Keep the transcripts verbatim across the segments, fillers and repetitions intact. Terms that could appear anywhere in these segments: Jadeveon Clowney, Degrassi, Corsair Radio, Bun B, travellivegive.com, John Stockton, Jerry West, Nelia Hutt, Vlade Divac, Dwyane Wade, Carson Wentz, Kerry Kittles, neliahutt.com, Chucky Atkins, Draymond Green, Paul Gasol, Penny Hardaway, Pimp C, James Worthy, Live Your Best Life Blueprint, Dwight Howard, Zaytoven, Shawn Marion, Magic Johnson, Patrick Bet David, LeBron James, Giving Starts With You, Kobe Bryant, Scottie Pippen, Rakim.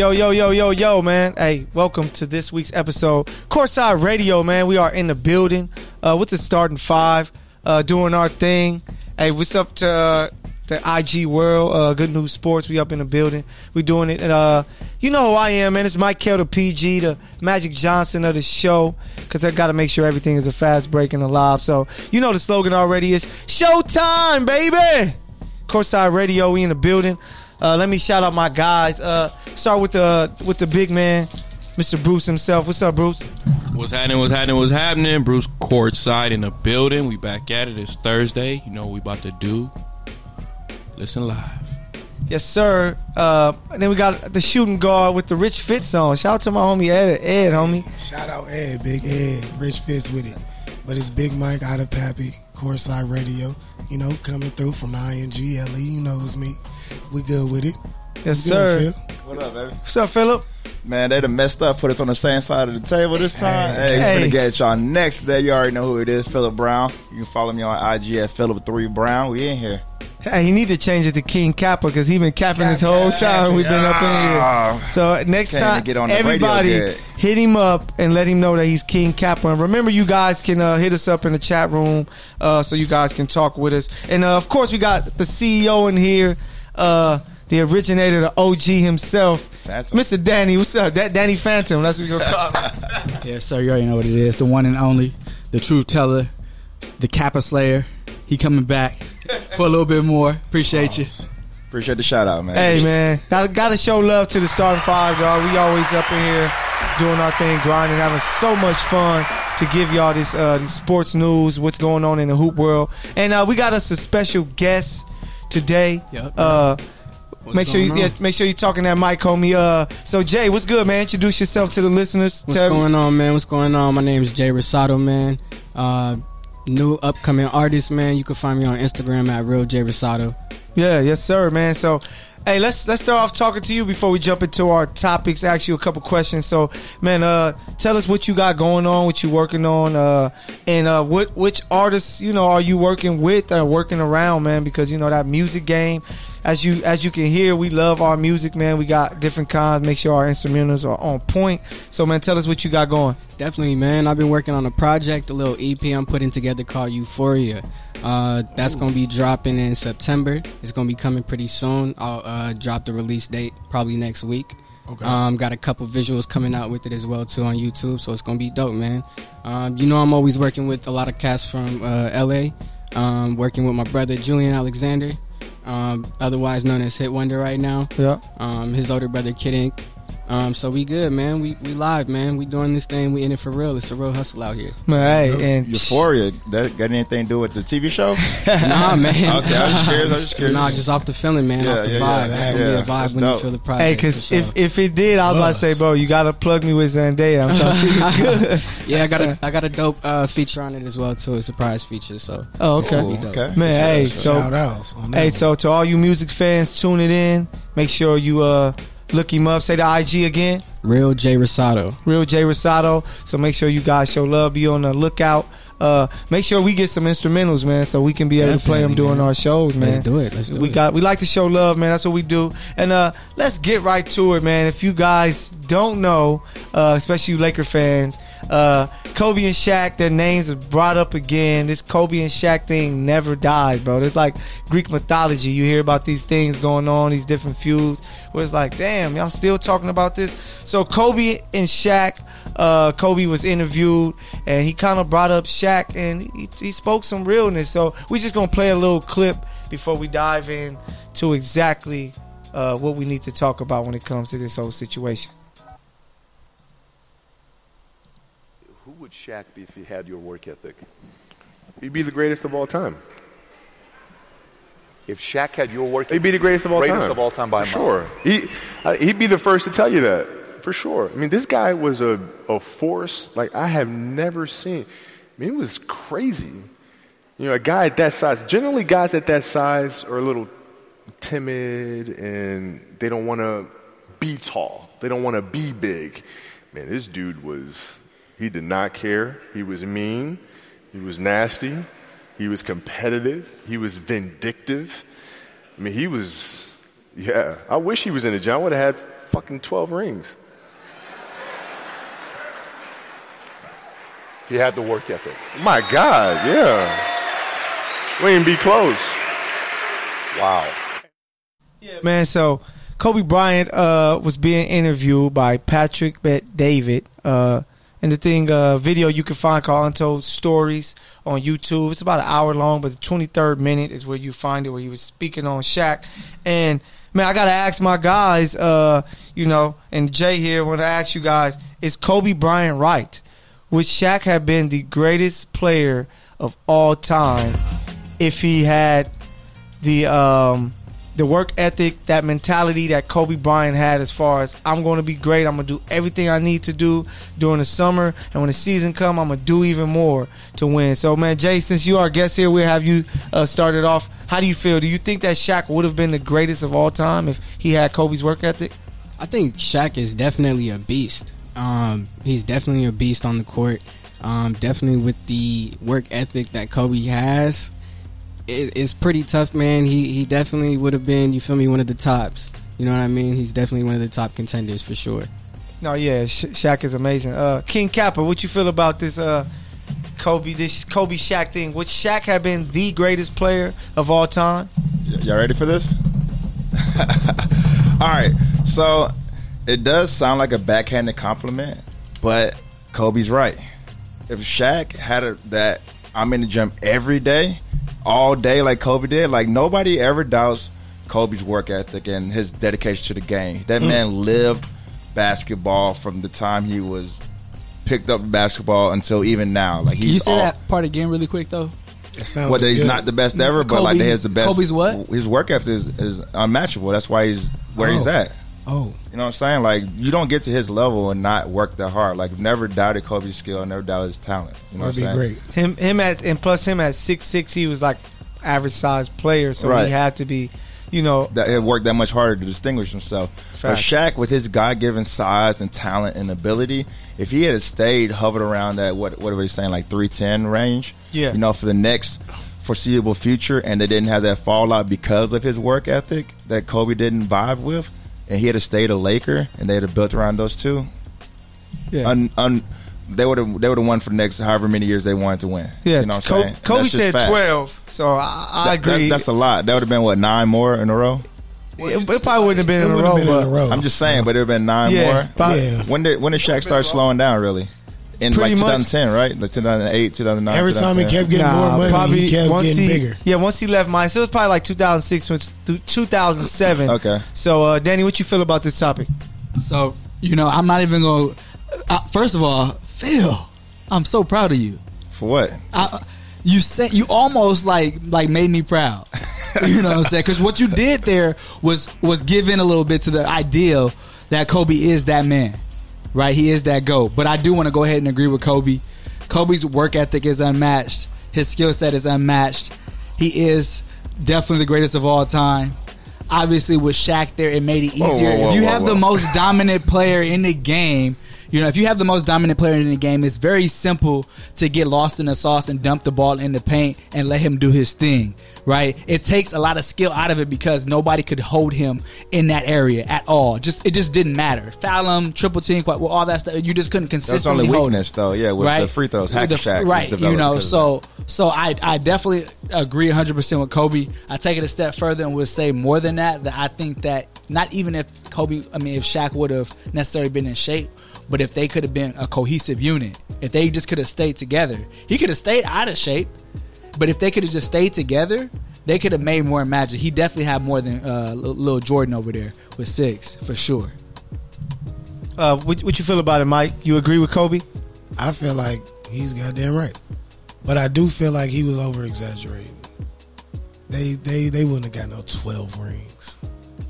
Yo, yo, yo, yo, yo, man. Hey, welcome to this week's episode. Corsair Radio, man. We are in the building uh, with the starting five, uh, doing our thing. Hey, what's up to uh, the I G world, uh, Good News Sports. We up in the building. We doing it. Uh, you know who I am, man. It's Michael the P G, the Magic Johnson of the show, because I got to make sure everything is a fast break and alive. So, you know the slogan already is Showtime, baby. Corsair Radio, we in the building. Uh, let me shout out my guys. Uh, start with the with the big man, Mister Bruce himself. What's up, Bruce? What's happening? What's happening? What's happening? Bruce courtside in the building. We back at it. It's Thursday. You know what we about to do. Listen live. Yes, sir. Uh, and then we got the shooting guard with the Rich Fitz on. Shout out to my homie Ed, Ed, homie. Shout out Ed, Big Ed, Rich Fitz with it. But it's Big Mike out of Pappy, Corsair Radio. You know, coming through from the I N G L E. You know it's me. We good with it. Yes, good, sir. Phil. What up, baby? What's up, Phillip? Man, they done messed up. Put us on the same side of the table this time. Hey, hey, hey. We're gonna get y'all next day. You already know who it is, Phillip Brown. You can follow me on I G at Phillip three Brown. We in here. Hey, you need to change it to King Kappa, because he been capping Cap- this whole time we've been up in here. So next time, everybody hit him up and let him know that he's King Kappa. And remember, you guys can uh, hit us up in the chat room uh, so you guys can talk with us. And, uh, of course, we got the C E O in here, uh, the originator, the O G himself, Phantom. Mister Danny. What's up? That Danny Phantom. That's what we're going to call. Yeah, sir, you already know what it is. The one and only, the truth teller, the Kappa Slayer. He coming back for a little bit more. Appreciate wow. you. Appreciate the shout out, man. Hey, man. Gotta, gotta show love to the starting five, dog. We always up in here doing our thing, grinding, having so much fun to give y'all this, uh, this sports news, what's going on in the hoop world. And uh, we got us a special guest today. Yep. Uh, make sure you yeah, make sure you're talking that mic, homie. Uh, so, Jay, what's good, man? Introduce yourself to the listeners. What's going every- on, man? What's going on? My name is Jay Rosado, man. Uh... New upcoming artist, man. You can find me on Instagram at Real J Rosado. Yeah, yes, sir, man. So, hey, let's let's start off talking to you before we jump into our topics. Ask you a couple questions. So, man, uh, tell us what you got going on, what you working on, uh, and uh, what which artists you know are you working with or working around, man? Because you know that music game, as you as you can hear, we love our music, man. We got different kinds. Make sure our instrumentals are on point. So, man, tell us what you got going. Definitely, man. I've been working on a project, a little E P I'm putting together called Euphoria. Uh, that's going to be dropping in September. It's going to be coming pretty soon. I'll uh, drop the release date probably next week. Okay. Um, got a couple visuals coming out with it as well, too, on YouTube. So it's going to be dope, man. Um, you know I'm always working with a lot of cats from uh, L A. Um, working with my brother, Julian Alexander, um, otherwise known as Hit Wonder right now. Yeah. Um, his older brother, Kid Ink. Um, so we good, man. We we live, man. We doing this thing. We in it for real. It's a real hustle out here. Man, hey, and Euphoria, that got anything to do with the T V show? Nah, man. Okay, I'm just curious. I'm just curious. Nah, just off the feeling, man. Yeah, off the yeah, vibe. Yeah, it's yeah, gonna yeah. be a vibe That's when dope. You feel the project. Hey, because sure. if, if it did, I was about to say, bro, you gotta plug me with Zendaya. I'm trying to see it's good. Yeah, I got a I got a dope uh, feature on it as well too. A surprise feature. So oh, okay, Ooh, okay. Man, shout, hey, shout so outs on that hey, one. So to all you music fans, tune it in. Make sure you uh. look him up. Say the I G again. Real J Rosado. Real J Rosado. So make sure you guys show love. Be on the lookout. Uh, make sure we get some instrumentals, man, so we can be able Definitely, to play them during man. our shows, man. Let's do it. Let's do we it. Got. We like to show love, man. That's what we do. And uh, let's get right to it, man. If you guys don't know, uh, especially you Laker fans, uh, Kobe and Shaq, their names are brought up again. This Kobe and Shaq thing never dies, bro. It's like Greek mythology. You hear about these things going on, these different feuds, where it's like, damn, y'all still talking about this? So Kobe and Shaq, uh, Kobe was interviewed, and he kind of brought up Shaq. And he, he spoke some realness. So we're just going to play a little clip before we dive in to exactly uh, what we need to talk about when it comes to this whole situation. Who would Shaq be if he had your work ethic? He'd be the greatest of all time. If Shaq had your work ethic, he'd be the greatest of all greatest time. Greatest of all time by For sure. He, uh, he'd be the first to tell you that. For sure. I mean, this guy was a, a force like I have never seen. I mean, it was crazy. You know, a guy at that size, generally guys at that size are a little timid and they don't want to be tall. They don't want to be big. Man, this dude was, he did not care. He was mean. He was nasty. He was competitive. He was vindictive. I mean, he was, yeah, I wish he was in the gym. I would have had fucking twelve rings. He had the work ethic. My God, yeah. We ain't be close. Wow. Yeah, man, so Kobe Bryant uh, was being interviewed by Patrick Bet David. Uh, and the thing, uh, video you can find called Untold Stories on YouTube. It's about an hour long, but the twenty-third minute is where you find it, where he was speaking on Shaq. And, man, I got to ask my guys, uh, you know, and Jay here, when I ask you guys, is Kobe Bryant right? Would Shaq have been the greatest player of all time if he had the um, the work ethic, that mentality that Kobe Bryant had as far as I'm going to be great, I'm going to do everything I need to do during the summer, and when the season comes, I'm going to do even more to win. So, man, Jay, since you are a guest here, we'll have you uh, started off. How do you feel? Do you think that Shaq would have been the greatest of all time if he had Kobe's work ethic? I think Shaq is definitely a beast. Um, he's definitely a beast on the court. Um, definitely with the work ethic that Kobe has, it, it's pretty tough, man. He he definitely would have been, you feel me, one of the tops. You know what I mean? He's definitely one of the top contenders for sure. No, yeah, Sha- Shaq is amazing. Uh, King Kappa, what you feel about this uh, Kobe this Kobe Shaq thing? Would Shaq have been the greatest player of all time? Y- y'all ready for this? All right, so. It does sound like a backhanded compliment, but Kobe's right. If Shaq had a, that I'm in the gym every day, all day like Kobe did, like nobody ever doubts Kobe's work ethic and his dedication to the game. That mm. man lived basketball from the time he was picked up basketball until even now. Like he's Can you say all, that part again really quick, though? Whether good. He's not the best ever, no, but Kobe's, like he has the best. Kobe's what? His work ethic is, is unmatchable. That's why he's where oh. he's at. Oh. You know what I'm saying? Like, you don't get to his level and not work that hard. Like, never doubted Kobe's skill, never doubted his talent. You know That'd what I'm saying? That'd be great. Him, him at, and plus him at six six, he was like average size player, so right. he had to be, you know. That, it worked that much harder to distinguish himself. Facts. But Shaq, with his God-given size and talent and ability, if he had stayed hovered around that, what, what are you saying, like three ten range? Yeah. You know, for the next foreseeable future, and they didn't have that fallout because of his work ethic that Kobe didn't vibe with, and he had to stay a Laker, and they had to built around those two. Yeah, un, un, they would have they would have won for the next however many years they wanted to win. Yeah, you know what Co- I'm saying? Kobe said facts. twelve, so I, I that, agree. That, that's a lot. That would have been what nine more in a row. It, it probably wouldn't have been, in a, row, been in a row. I'm just saying, but it would have been nine yeah, more. Probably, yeah. When did when did Shaq start slowing down? Really, in Pretty like twenty ten, much. Right? Like two thousand eight, two thousand nine. Every time he kept getting nah, more money, probably he kept getting he, bigger. Yeah, once he left mine, so it was probably like two thousand six to two thousand seven. Okay. So, uh, Danny, what you feel about this topic? So, you know, I'm not even going to... Uh, first of all, Phil, I'm so proud of you. For what? I, you said you almost like like made me proud. You know what I'm saying? Because what you did there was was give in a little bit to the idea that Kobe is that man. Right, he is that GOAT. But I do want to go ahead and agree with Kobe. Kobe's work ethic is unmatched. His skill set is unmatched. He is definitely the greatest of all time. Obviously, with Shaq there, it made it easier. Whoa, whoa, whoa, if you whoa, have whoa. the most dominant player in the game, you know, if you have the most dominant player in the game, it's very simple to get lost in the sauce and dump the ball in the paint and let him do his thing, right? It takes a lot of skill out of it because nobody could hold him in that area at all. Just It just didn't matter. Foul him, triple team, well, all that stuff. You just couldn't consistently hold him. That's only weakness, though, yeah, with right? the free throws. Hack the, Shaq. Right, you know, so so I, I definitely agree one hundred percent with Kobe. I take it a step further and would say more than that, that I think that not even if Kobe, I mean, if Shaq would have necessarily been in shape, but if they could have been a cohesive unit, if they just could have stayed together, he could have stayed out of shape. But if they could have just stayed together, they could have made more magic. He definitely had more than uh, Lil Jordan over there with six, for sure. Uh, what, what you feel about it, Mike? You agree with Kobe? I feel like he's goddamn right. But I do feel like he was over-exaggerating. They, they, they wouldn't have got no twelve rings.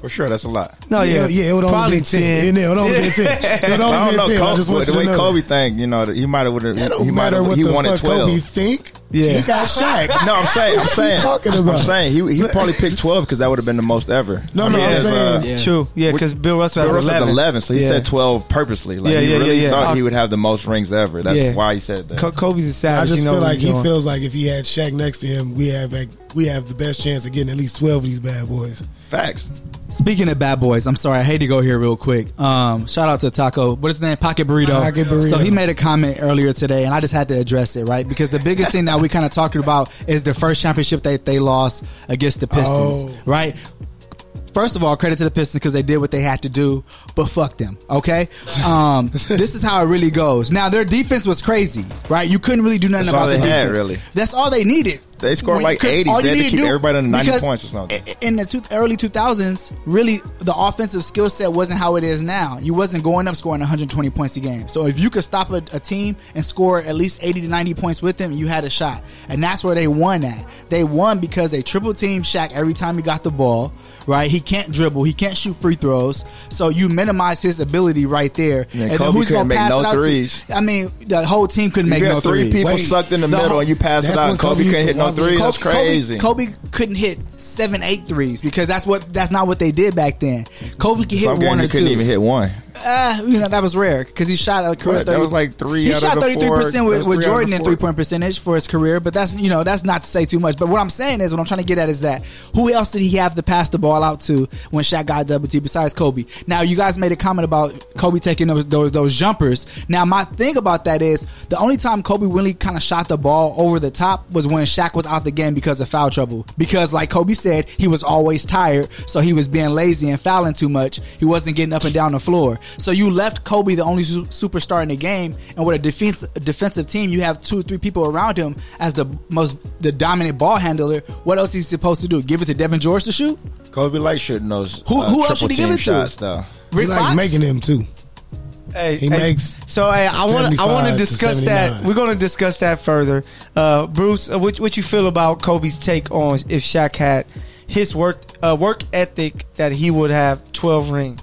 For sure, that's a lot. No, yeah, yeah, yeah it would only be ten. ten. Yeah, it would only yeah. be ten. It would only I don't be know, ten. Kobe, I just want the you to know the way Kobe think, you know, he might have would have. It don't he matter what he the fuck twelve. Kobe think. Yeah, he got Shaq. No, I'm saying, I'm saying, what talking about? I'm saying he he probably picked twelve because that would have been the most ever. No, I mean, no, I'm saying uh, yeah. true. Yeah, because Bill Russell Bill has eleven. eleven, so he yeah. said twelve purposely. Like, yeah, yeah, he really yeah, yeah. thought I'll, he would have the most rings ever. That's yeah. why he said that. Kobe's a savage. I just feel like he feels like if he had Shaq next to him, we have like we have the best chance of getting at least twelve of these bad boys. Facts. Speaking of bad boys, I'm sorry, I hate to go here real quick. Um, shout out to Taco. What is his name? Pocket Burrito. Pocket Burrito. So he made a comment earlier today, and I just had to address it, right? Because the biggest thing that we kind of talked about is the first championship that they lost against the Pistons, oh. right? First of all, credit to the Pistons because they did what they had to do, but fuck them, okay? Um, this is how it really goes. Now, their defense was crazy, right? You couldn't really do nothing That's about their defense. That's all they had, really. That's all they needed. They scored when, like eighty. They had to keep do, everybody under ninety points or something. In the two, early two thousands, really, the offensive skill set wasn't how it is now. You wasn't going up scoring one hundred twenty points a game. So if you could stop a, a team and score at least eighty to ninety points with them, you had a shot. And that's where they won at. They won because they triple-teamed Shaq every time he got the ball, right? He can't dribble. He can't shoot free throws. So you minimize his ability right there. And, and Kobe who's couldn't make no threes. To, I mean, the whole team couldn't you make no three threes. Three people Wait, sucked in the, the middle whole, and you pass it out and Kobe, Kobe couldn't hit no three, Kobe, that's crazy. Kobe, Kobe couldn't hit seven, eight threes because that's what that's not what they did back then. Kobe could hit Some one or two. Couldn't even hit one. Uh, you know that was rare because he shot a career. What, thirty, that was like three. He out shot thirty-three percent with, with Jordan in three-point percentage for his career, but that's you know that's not to say too much. But what I'm saying is, what I'm trying to get at is that who else did he have to pass the ball out to when Shaq got W T besides Kobe? Now you guys made a comment about Kobe taking those those, those jumpers. Now my thing about that is the only time Kobe really kind of shot the ball over the top was when Shaq was out the game because of foul trouble. Because like Kobe said, he was always tired, so he was being lazy and fouling too much. He wasn't getting up and down the floor. So you left Kobe the only su- superstar in the game, and with a defense, a defensive team, you have two or three people around him as the most the dominant ball handler. What else is he supposed to do? Give it to Devin George to shoot? Kobe likes shooting those who, uh, who else should he give it shots, to? Though. Rick he likes Fox? Making them too. Hey, he hey, makes so hey, I want I want to discuss that. We're going to discuss that further. Uh, Bruce, uh, what what you feel about Kobe's take on if Shaq had his work uh, work ethic that he would have twelve rings?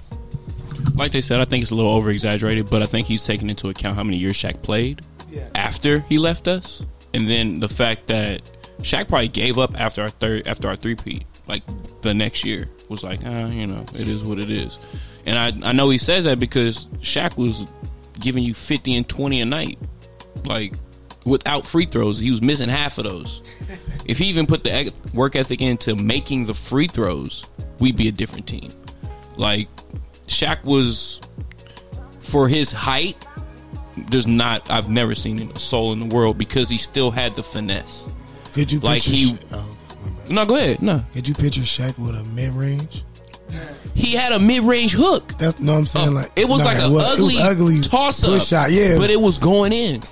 Like they said, I think it's a little over exaggerated, but I think he's taking into account how many years Shaq played yeah. after he left us, and then the fact that Shaq probably gave up after our third after our three-peat. Like the next year was like, ah, you know, it is what it is. And I, I know he says that because Shaq was giving you fifty and twenty a night, like without free throws. He was missing half of those. If he even put the work ethic into making the free throws, we'd be a different team. Like Shaq was, for his height, there's not, I've never seen a soul in the world because he still had the finesse. Could you like he? Sh- oh, no, go ahead. No. Could you picture Shaq with a mid range? He had a mid range hook. That's no, I'm saying uh, like it was no, like an ugly, ugly toss up shot. Yeah, but it was going in.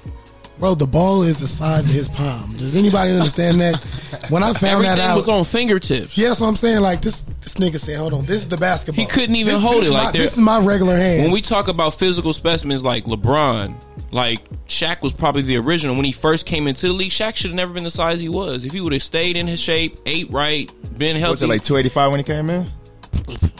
Bro, the ball is the size of his palm. Does anybody understand that? When I found Everything that out, was on fingertips. Yeah, that's what I'm saying. Like this, this nigga said, "Hold on, this is the basketball." He couldn't even this, hold this it. Like my, this is my regular hand. When we talk about physical specimens, like LeBron, like Shaq was probably the original. When he first came into the league, Shaq should have never been the size he was. If he would have stayed in his shape, ate right, been healthy. Was it like two eighty-five when he came in?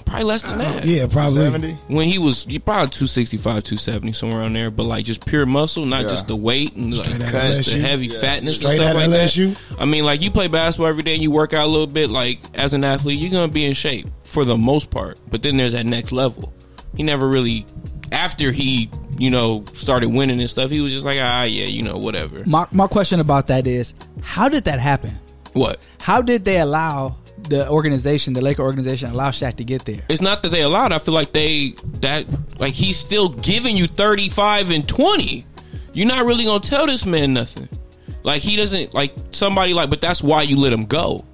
Probably less than that. Yeah, probably seventy. When he was probably two sixty-five, two seventy, somewhere around there. But like just pure muscle, not yeah. just the weight and like cuts, the heavy yeah. fatness Straight and stuff like L S U. That I mean, like you play basketball every day and you work out a little bit. Like as an athlete, you're going to be in shape for the most part. But then there's that next level. He never really, after he, you know, started winning and stuff, he was just like, ah, yeah, you know, whatever. My, my question about that is, how did that happen? What? How did they allow the organization, the Laker organization, allow Shaq to get there? It's not that they allowed. I feel like they that like he's still giving you thirty-five and twenty. You're not really gonna tell this man nothing. Like he doesn't like somebody like. But that's why you let him go,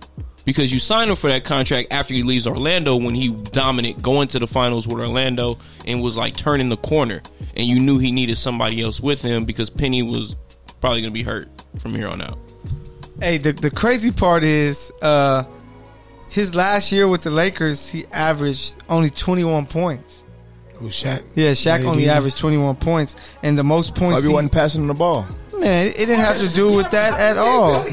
because you signed him for that contract after he leaves Orlando when he dominant going to the finals with Orlando and was like turning the corner, and you knew he needed somebody else with him because Penny was probably gonna be hurt from here on out. Hey, the the crazy part is. uh His last year with the Lakers, he averaged only twenty-one points. Who, Shaq? Yeah, Shaq yeah, only averaged twenty-one points, and the most points. Maybe he wasn't passing the ball. Man, it didn't have to do with that at all.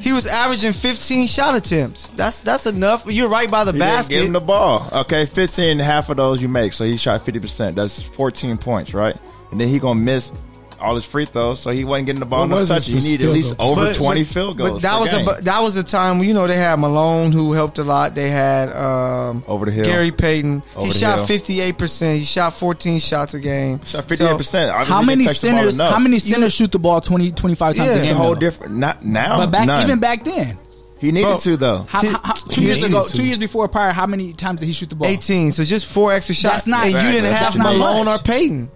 He was averaging fifteen shot attempts. That's that's enough. You're right by the he basket. Didn't give him the ball. Okay, fifteen, half of those you make. So he shot fifty percent. That's fourteen points, right? And then he gonna miss all his free throws, so he wasn't getting the ball in the touch. You need at least over but, twenty but, field goals. But that was game. a that was a time you know they had Malone who helped a lot. They had um, over the hill Gary Payton. Over he shot fifty eight percent. He shot fourteen shots a game. Shot fifty eight percent. How many centers? How many centers shoot the ball twenty, twenty-five times yeah, a game? It's a whole though. different. Not now, but back, even back then. He needed Bro, to though. How, how, how, two he years ago, to. two years before prior, how many times did he shoot the ball? eighteen. So just four extra shots. That's not. And right, you didn't have Malone or Payton.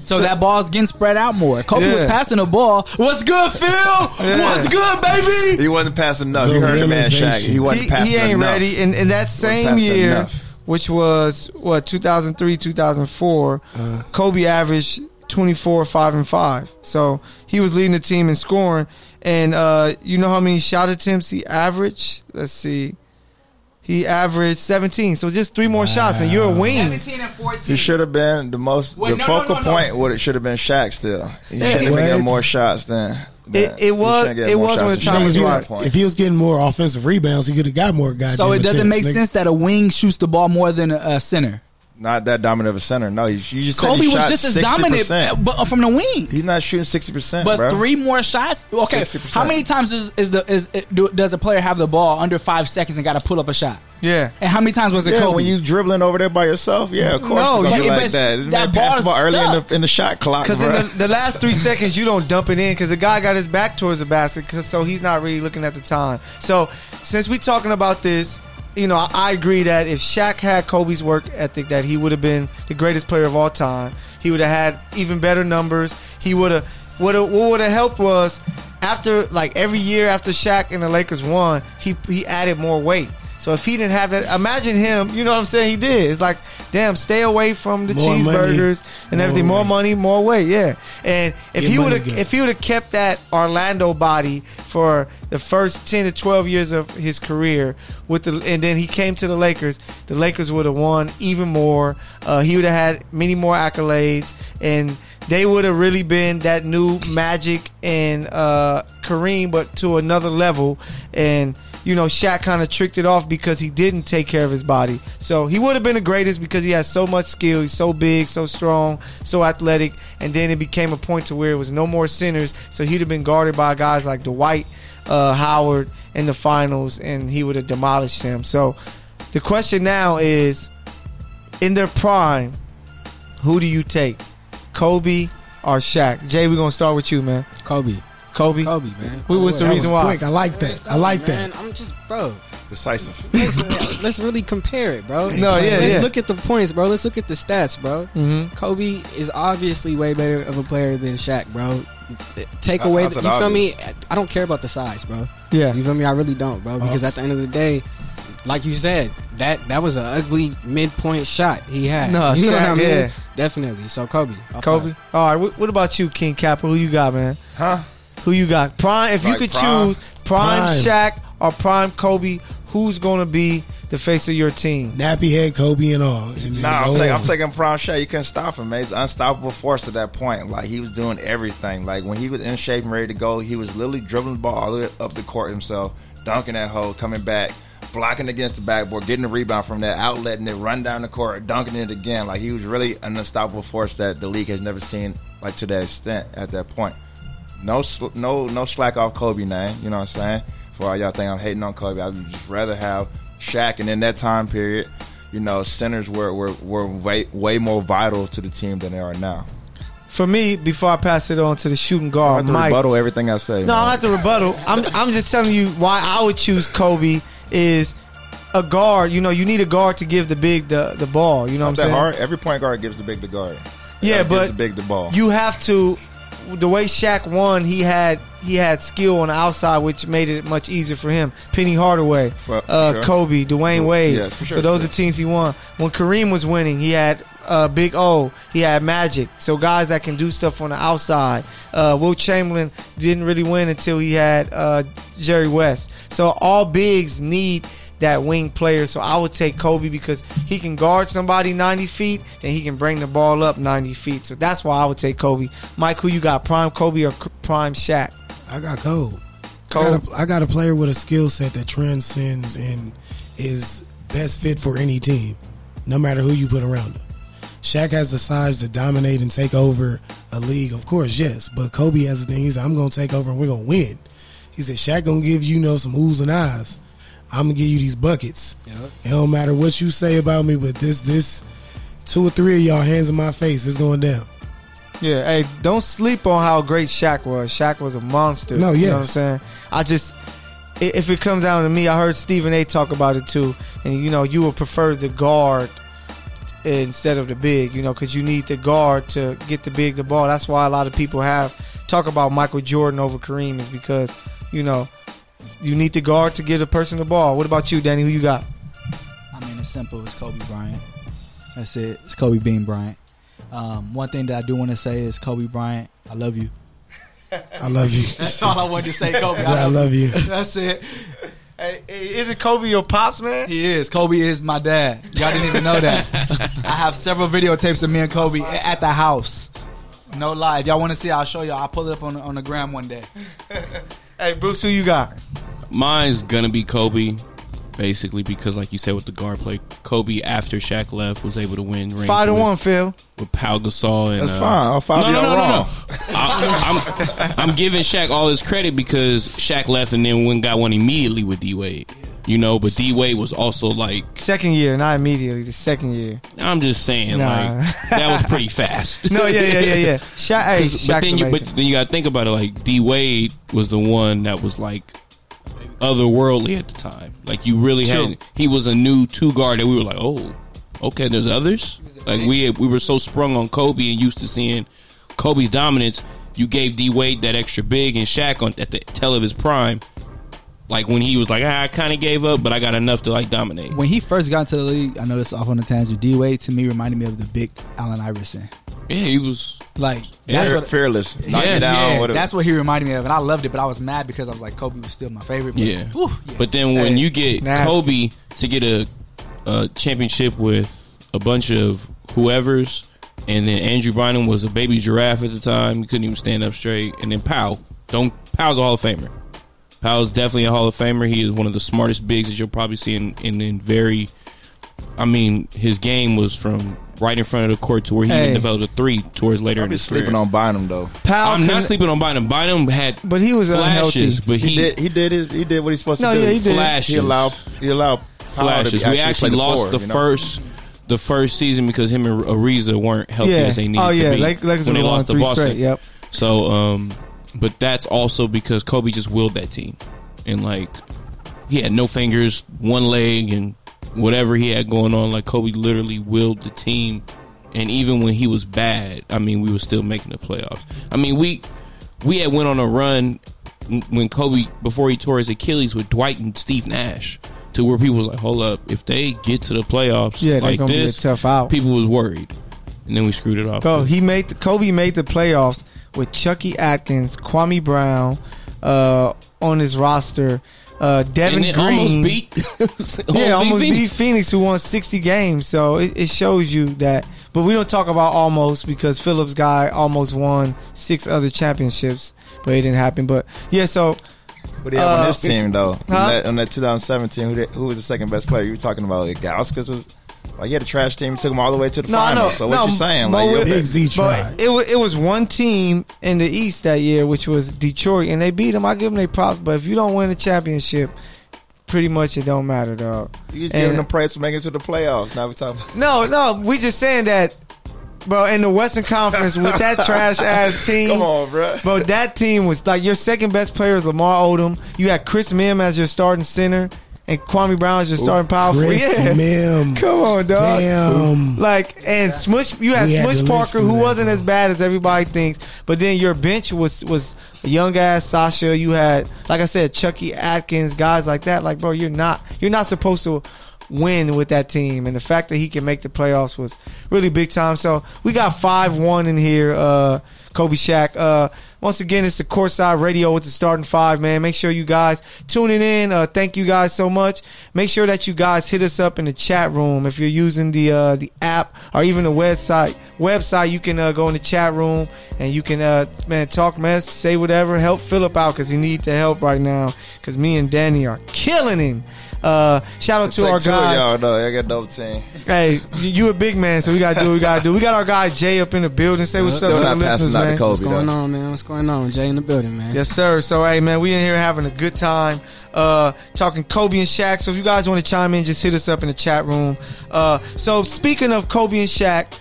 So, so that ball's getting spread out more. Kobe yeah. was passing the ball. What's good, Phil? Yeah. What's good, baby? He wasn't passing enough. The you heard the man Shaq. He wasn't he, passing enough. He ain't enough. ready. And in that same year, enough. which was what two thousand three, two thousand four, uh, Kobe averaged twenty-four, five, and five. So he was leading the team in scoring. And uh, you know how many shot attempts he averaged? Let's see. He averaged seventeen. So just three more wow. shots, and you're a wing. seventeen and fourteen. He should have been the most. Wait, the no, focal no, no, point. No. What it should have been Shaq still. He should have been more shots than. It, it was. It was when the time was right. If he was getting more offensive rebounds, he could have got more guys. So it doesn't attempts. make like, sense that a wing shoots the ball more than a center. Not that dominant of a center. No, you just Kobe said he was shot just as sixty percent. Dominant, but from the wing. He's not shooting sixty percent. But bro. three more shots. Okay, sixty percent. How many times is, is the is do, does a player have the ball under five seconds and got to pull up a shot? Yeah. And how many times was it yeah, Kobe? When you dribbling over there by yourself, yeah, of course. No, it's gonna be like that. That, that ball is stuck early in the, in the shot clock. Because in the, the last three seconds, you don't dump it in because the guy got his back towards the basket, cause, so he's not really looking at the time. So since we're talking about this. You know, I agree that if Shaq had Kobe's work ethic, that he would have been the greatest player of all time. He would have had even better numbers. He would have, what would have helped was after, like every year after Shaq and the Lakers won, he he added more weight. So if he didn't have that, imagine him, you know what I'm saying? He did. It's like, damn, stay away from the more cheeseburgers money. and more everything. More money, money more weight, yeah. And if Get he would have, if he would have kept that Orlando body for the first ten to twelve years of his career with the, and then he came to the Lakers, the Lakers would have won even more. Uh, he would have had many more accolades, and they would have really been that new Magic and uh, Kareem, but to another level. And you know, Shaq kind of tricked it off because he didn't take care of his body. So he would have been the greatest because he has so much skill. He's so big, so strong, so athletic. And then it became a point to where it was no more centers. So he'd have been guarded by guys like Dwight uh, Howard in the finals, and he would have demolished him. So the question now is, in their prime, who do you take? Kobe or Shaq? Jay, we're going to start with you, man. Kobe. Kobe, Kobe, man. What was the that reason was why? Quick. I like that. I like man, that. I'm just, bro. Decisive. Let's, let's really compare it, bro. No, like, yeah, let's yes. look at the points, bro. Let's look at the stats, bro. Mm-hmm. Kobe is obviously way better of a player than Shaq, bro. Take away, you feel obvious. me? I don't care about the size, bro. Yeah, you feel me? I really don't, bro. Because uh, at the end of the day, like you said, that that was an ugly midpoint shot he had. No, you know Shaq, what I mean? Yeah. Definitely. So Kobe, Kobe. Time. All right. What, what about you, King Kappa? Who you got, man? Huh? Who you got? Prime, if like you could prime, choose prime, prime Shaq or prime Kobe, who's going to be the face of your team? Nappy head Kobe and all. And nah, I'm taking, I'm taking prime Shaq. You couldn't stop him, man. He's an unstoppable force at that point. Like, he was doing everything. Like, when he was in shape and ready to go, he was literally dribbling the ball all the way up the court himself, dunking that hole, coming back, blocking against the backboard, getting the rebound from that, outletting it, run down the court, dunking it again. Like, he was really an unstoppable force that the league has never seen, like, to that extent at that point. No, no, no slack off Kobe name. You know what I'm saying? For all y'all think I'm hating on Kobe, I would just rather have Shaq. And in that time period, you know, centers were were, were way, way more vital to the team than they are now. For me, before I pass it on to the shooting guard, I have to Mike, rebuttal everything I say. No, man. I have to rebuttal. I'm I'm just telling you why I would choose Kobe is. A guard, you know, you need a guard to give the big the, the ball. You know Not what I'm saying? Hard. Every point guard gives the big the guard. They yeah, but the big the ball. You have to. The way Shaq won, he had he had skill on the outside, which made it much easier for him. Penny Hardaway, well, uh, sure. Kobe, Dwyane Wade. Yeah, sure. So those yeah. are teams he won. When Kareem was winning, he had uh, Big O, he had Magic. So guys that can do stuff on the outside. Uh, Wilt Chamberlain didn't really win until he had uh, Jerry West. So all bigs need that wing player. So I would take Kobe because he can guard somebody ninety feet and he can bring the ball up ninety feet. So that's why I would take Kobe. Mike, who you got? Prime Kobe or prime Shaq? I got Kobe. Kobe. I got a, I got a player with a skill set that transcends and is best fit for any team, no matter who you put around him. Shaq has the size to dominate and take over a league, of course, yes. But Kobe has the thing. He's like, I'm going to take over and we're going to win. He said, Shaq going to give you, you know, some oohs and ahs. I'm going to give you these buckets. Yep. It don't matter what you say about me, but this, this, two or three of y'all hands in my face, it's going down. Yeah, hey, don't sleep on how great Shaq was. Shaq was a monster. No, yes. You know what I'm saying? I just, if it comes down to me, I heard Stephen A. talk about it too. And, you know, you would prefer the guard instead of the big, you know, because you need the guard to get the big the ball. That's why a lot of people have talk about Michael Jordan over Kareem, is because, you know, you need the guard to give a person the ball. What about you, Danny? Who you got? I mean, it's simple. It's Kobe Bryant. That's it. It's Kobe Bean Bryant. Um, one thing that I do want to say is, Kobe Bryant, I love you. I love you. That's all I wanted to say, Kobe. I love you. That's it. Hey, isn't Kobe your pops, man? He is. Kobe is my dad. Y'all didn't even know that. I have several videotapes of me and Kobe at the house. No lie. If y'all want to see, I'll show y'all. I'll pull it up on, on the gram one day. Hey, Bruce, who you got? Mine's going to be Kobe, basically, because, like you said, with the guard play, Kobe, after Shaq left, was able to win rings. Five to with, one, Phil. With Paul Gasol. And, That's uh, fine. I'll five no, no, no, no, no. I, I'm, I'm giving Shaq all his credit because Shaq left and then went got one immediately with D-Wade. You know, but D-Wade was also like... Second year, not immediately, the second year. I'm just saying, nah. like, that was pretty fast. no, yeah, yeah, yeah, yeah. Shaq, hey, Shaq's but, then you, but then you got to think about it, like, D-Wade was the one that was like... otherworldly at the time. Like, you really True. had he was a new two guard that we were like, oh, okay, there's others. Like, we had, we were so sprung on Kobe and used to seeing Kobe's dominance. You gave D Wade that extra big and Shaq on at the tail of his prime. Like, when he was like, ah, I kind of gave up, but I got enough to like dominate. When he first got into the league, I know this off on the tangent, D Wade to me reminded me of the big Allen Iverson. Yeah, he was like that's what, fearless. Yeah, down, yeah, that's what he reminded me of, and I loved it. But I was mad because I was like, Kobe was still my favorite. But, yeah. Whew, yeah, but then when hey, you get nasty. Kobe to get a, a championship with a bunch of whoever's, and then Andrew Bynum was a baby giraffe at the time. He couldn't even stand up straight. And then Powell, don't Powell's a Hall of Famer. Powell's definitely a Hall of Famer. He is one of the smartest bigs that you'll probably see in in, in very. I mean, his game was from right in front of the court to where he hey. even developed a three towards later in his career. I'm sleeping on Bynum, though. Powell I'm not sleeping on Bynum. Bynum had but he was flashes, unhealthy. But he he did, he did his he did what he's supposed no, to do. Yeah, he did. Flashes. He allowed he allowed flashes. Actually we actually lost forward, the you know? first the first season because him and Ariza weren't healthy yeah. as they needed oh, yeah. to be like, like when they lost to Boston. Straight, yep. So, um, but that's also because Kobe just willed that team, and like he had no fingers, one leg, and. Whatever he had going on, like Kobe literally willed the team, and even when he was bad, I mean, we were still making the playoffs. I mean, we we had went on a run when Kobe before he tore his Achilles with Dwight and Steve Nash, to where people was like, "Hold up, if they get to the playoffs yeah, like gonna this, be a tough out." People was worried, and then we screwed it off. So he made the, Kobe made the playoffs with Chucky Atkins, Kwame Brown uh, on his roster. Uh, Devin Green almost beat almost yeah, almost beat Phoenix. beat Phoenix, who won sixty games. So it, it shows you that. But we don't talk about almost because Phillips guy almost won six other championships, but it didn't happen. But yeah, so who they have uh, on this team though? Huh? On, that, on that twenty seventeen, who, they, who was the second best player? You were talking about like Gauskas was. Like, you had a trash team, took them all the way to the no, finals. No, so what no, you saying? Like, yo, Big Z tried. It was, it was one team in the East that year, which was Detroit, and they beat them. I give them their props, but if you don't win the championship, pretty much it don't matter, dog. You just and, giving them praise for making it to the playoffs. Now we talking. No, no, we just saying that, bro. In the Western Conference with that trash ass team, come on, bro. Bro, that team was like your second best player is Lamar Odom. You had Chris Mim as your starting center. And Kwame Brown is just starting powerful. Chris yeah. Mim. Come on, dog. Damn. Like, and Smush, you had we Smush had Parker, who that, wasn't bro. as bad as everybody thinks. But then your bench was was young-ass Sasha. You had, like I said, Chucky Atkins, guys like that. Like, bro, you're not you're not supposed to win with that team. And the fact that he can make the playoffs was really big time. So we got five one in here, uh, Kobe Shaq. Uh, Once again, it's the Corsair Radio with the starting five, man. Make sure you guys tuning in. Uh, thank you guys so much. Make sure that you guys hit us up in the chat room. If you're using the uh, the app or even the website, website you can uh, go in the chat room and you can, uh, man, talk mess, say whatever. Help Philip out because he needs the help right now because me and Danny are killing him. Uh, shout out it's to like our two guy. Of y'all, though. I got double team. Hey, you a big man, so we got to do what we got to do. We got our guy Jay up in the building. Say what's up to the listeners, man. Kobe, what's going though? on, man? What's going on? Jay in the building, man. Yes, sir. So, hey, man, we in here having a good time uh, talking Kobe and Shaq. So, if you guys want to chime in, just hit us up in the chat room. Uh, so, speaking of Kobe and Shaq,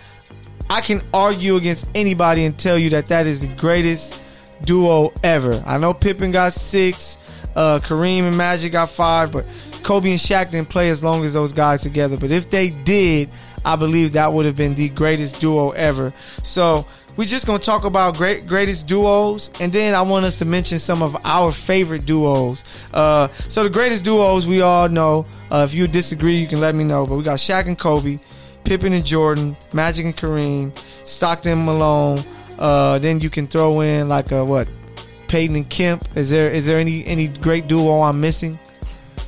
I can argue against anybody and tell you that that is the greatest duo ever. I know Pippen got six, uh, Kareem and Magic got five, but Kobe and Shaq didn't play as long as those guys together. But if they did, I believe that would have been the greatest duo ever. So we're just going to talk about great greatest duos, and then I want us to mention some of our favorite duos. Uh, so the greatest duos we all know. Uh, if you disagree, you can let me know. But we got Shaq and Kobe, Pippen and Jordan, Magic and Kareem, Stockton and Malone. Uh, then you can throw in like a, what, Payton and Kemp. Is there is there any any great duo I'm missing?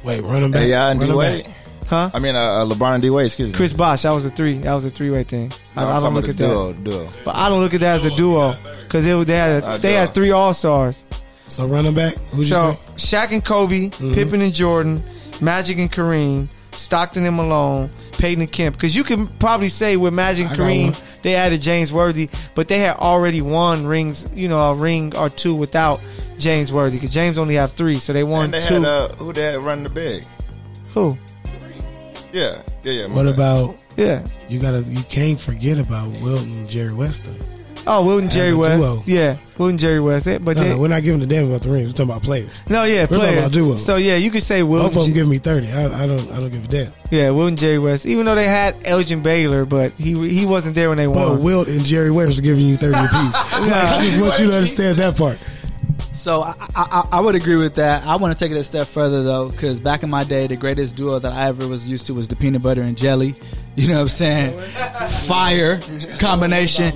Wait, run them back. Hey, yeah, and D-Wade. Huh? I mean, uh, LeBron and D-Wade, excuse me. Chris Bosh, that was a three. That was a three-way thing. No, I, I don't look at duo, that. Duo. But I don't look at that as a duo because they had a, they had three All-Stars. So running back, who'd you so, say? Shaq and Kobe, mm-hmm. Pippen and Jordan, Magic and Kareem, Stockton and Malone, Payton and Kemp. Because you can probably say with Magic and Kareem, they added James Worthy, but they had already won rings, you know, a ring or two without James Worthy because James only have three, so they won and they two. Had, uh, who they had running the big? Who? Yeah, yeah, yeah. What bad. about yeah? You gotta, you can't forget about Wilt and Jerry West though. Oh, Wilt and Jerry West. Duo. Yeah, Wilt and Jerry West. But no, then, no, we're not giving a damn about the rings. We're talking about players. No, yeah, we're players. Talking about duos. So yeah, you could say Wilt. Both of them G- give me thirty. I, I don't, I don't give a damn. Yeah, Wilt and Jerry West. Even though they had Elgin Baylor, but he he wasn't there when they won. But Wilt and Jerry West were giving you thirty apiece. Like, I just want you to understand that part. So I, I, I would agree with that. I want to take it a step further though, because back in my day, the greatest duo that I ever was used to was the peanut butter and jelly. You know what I'm saying? Fire combination,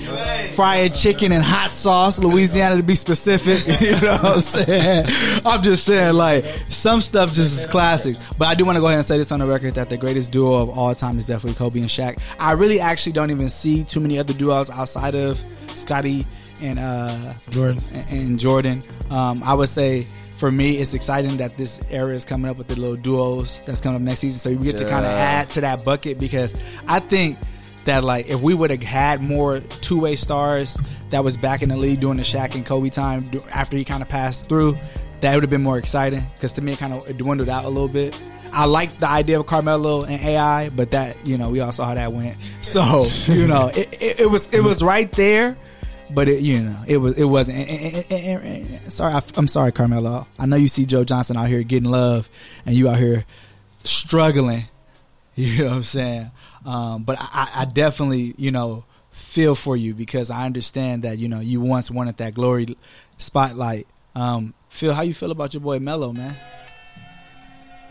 fried chicken and hot sauce, Louisiana to be specific. You know what I'm saying? I'm just saying, like, some stuff just is classics. But I do want to go ahead and say this on the record that the greatest duo of all time is definitely Kobe and Shaq. I really actually don't even see too many other duos outside of Scottie and uh, Jordan. And Jordan. Um, I would say for me, it's exciting that this era is coming up with the little duos that's coming up next season. So you get yeah. to kind of add to that bucket because I think that, like, if we would have had more two-way stars that was back in the league during the Shaq and Kobe time after he kind of passed through, that would have been more exciting because to me it kind of dwindled out a little bit. I like the idea of Carmelo and A I, but that, you know, we all saw how that went. So, you know, it, it, it was it was right there. But it, you know, it was it wasn't. And, and, and, and, and, sorry, I, I'm sorry, Carmelo. I know you see Joe Johnson out here getting love, and you out here struggling. You know what I'm saying? Um, but I, I definitely, you know, feel for you because I understand that, you know, you once wanted that glory spotlight. Um, Phil, how you feel about your boy Melo, man?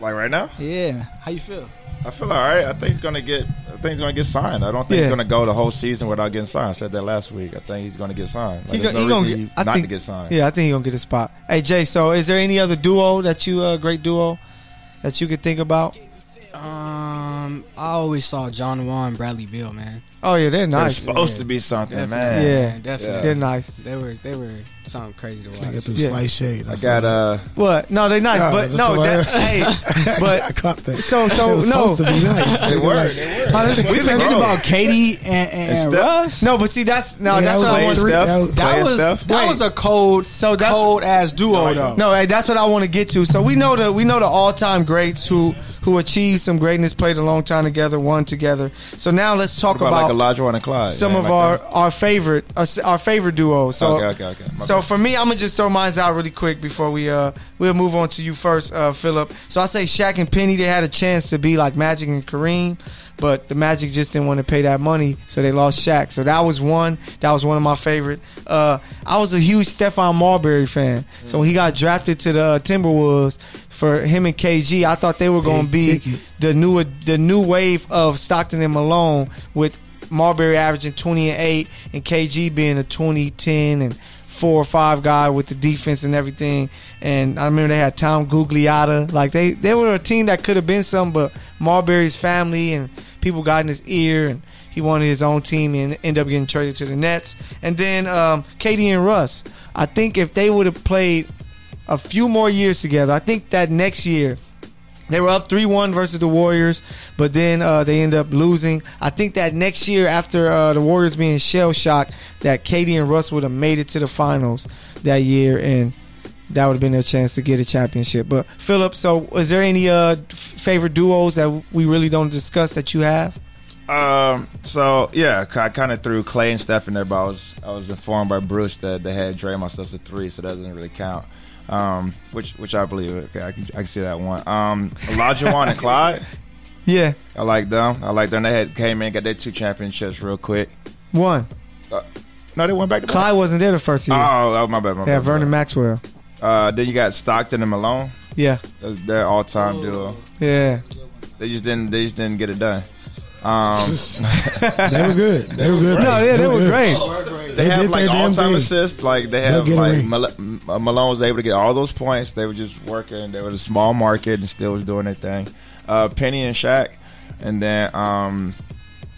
Like right now? Yeah. How you feel? I feel all right. I think he's gonna get. I think he's gonna get signed. I don't think yeah. he's gonna go the whole season without getting signed. I said that last week. I think he's gonna get signed. Like, he there's go, no he reason get, not think, to get signed. Yeah, I think he's gonna get a spot. Hey Jay, so is there any other duo that you uh, great duo that you could think about? Um, I always saw John Wall and Bradley Beal, man. Oh yeah, they're nice. They're supposed yeah. to be something, definitely, man. Yeah, man, definitely. Yeah. They're nice. They were, they were something crazy to watch. They got through yeah. slice shade. I got uh. What? No, they're nice, God, but no, that, hey, but I caught that. So, so it no, supposed to be nice. They were. Like, they were. How did we forget about Katie and, and, and Russ? No, but see, that's no, yeah, that's what I want to read. That was that wait. was a cold, so that's, cold ass duo though. No, hey, that's what I want to get to. So we know the we know the all time greats who. Who achieved some greatness, played a long time together, won together. So now let's talk what about, about like and Clyde, some of like our, our favorite our, our favorite duos. So, okay, okay, okay. so for me, I'm gonna just throw mine out really quick before we uh we'll move on to you first, uh, Phillip. So I say Shaq and Penny. They had a chance to be like Magic and Kareem, but the Magic just didn't want to pay that money, so they lost Shaq. So that was one. That was one of my favorite. Uh, I was a huge Stephon Marbury fan. So when he got drafted to the uh, Timberwolves, for him and K G, I thought they were going to be the new the new wave of Stockton and Malone, with Marbury averaging twenty and eight and K G being a twenty ten and four or five guy with the defense and everything. And I remember they had Tom Gugliotta. Like they, they were a team that could have been something, but Marbury's family and people got in his ear and he wanted his own team and ended up getting traded to the Nets. And then um, Katie and Russ, I think if they would have played a few more years together, I think that next year they were up three one versus the Warriors, but then uh, they end up losing. I think that next year, after uh, the Warriors being shell-shocked, that Katie and Russ would have made it to the finals that year, and that would have been their chance to get a championship. But, Phillip, so is there any uh, favorite duos that we really don't discuss that you have? Um, so yeah, I kind of threw Clay and Steph in there, but I was I was informed by Bruce that they had Draymond Steph's a three, so that doesn't really count. Um, which which I believe. Okay, I can I can see that one. Um, Olajuwon and Clyde. Yeah, I like them. I like them. They had came in, got their two championships real quick. One. Uh, no, they went back to Clyde back. Wasn't there the first year. Oh, oh my bad. My yeah, bad, Vernon bad. Maxwell. Uh, then you got Stockton and Malone. Yeah, they're all time oh. duo. Yeah, they just didn't they just didn't get it done. Um, they were good. They were good. No, yeah, they, they were, were great. They, they have like all time assists. Like they have like Mal- Malone was able to get all those points. They were just working. They were a small market and still was doing their thing. Uh, Penny and Shaq, and then um,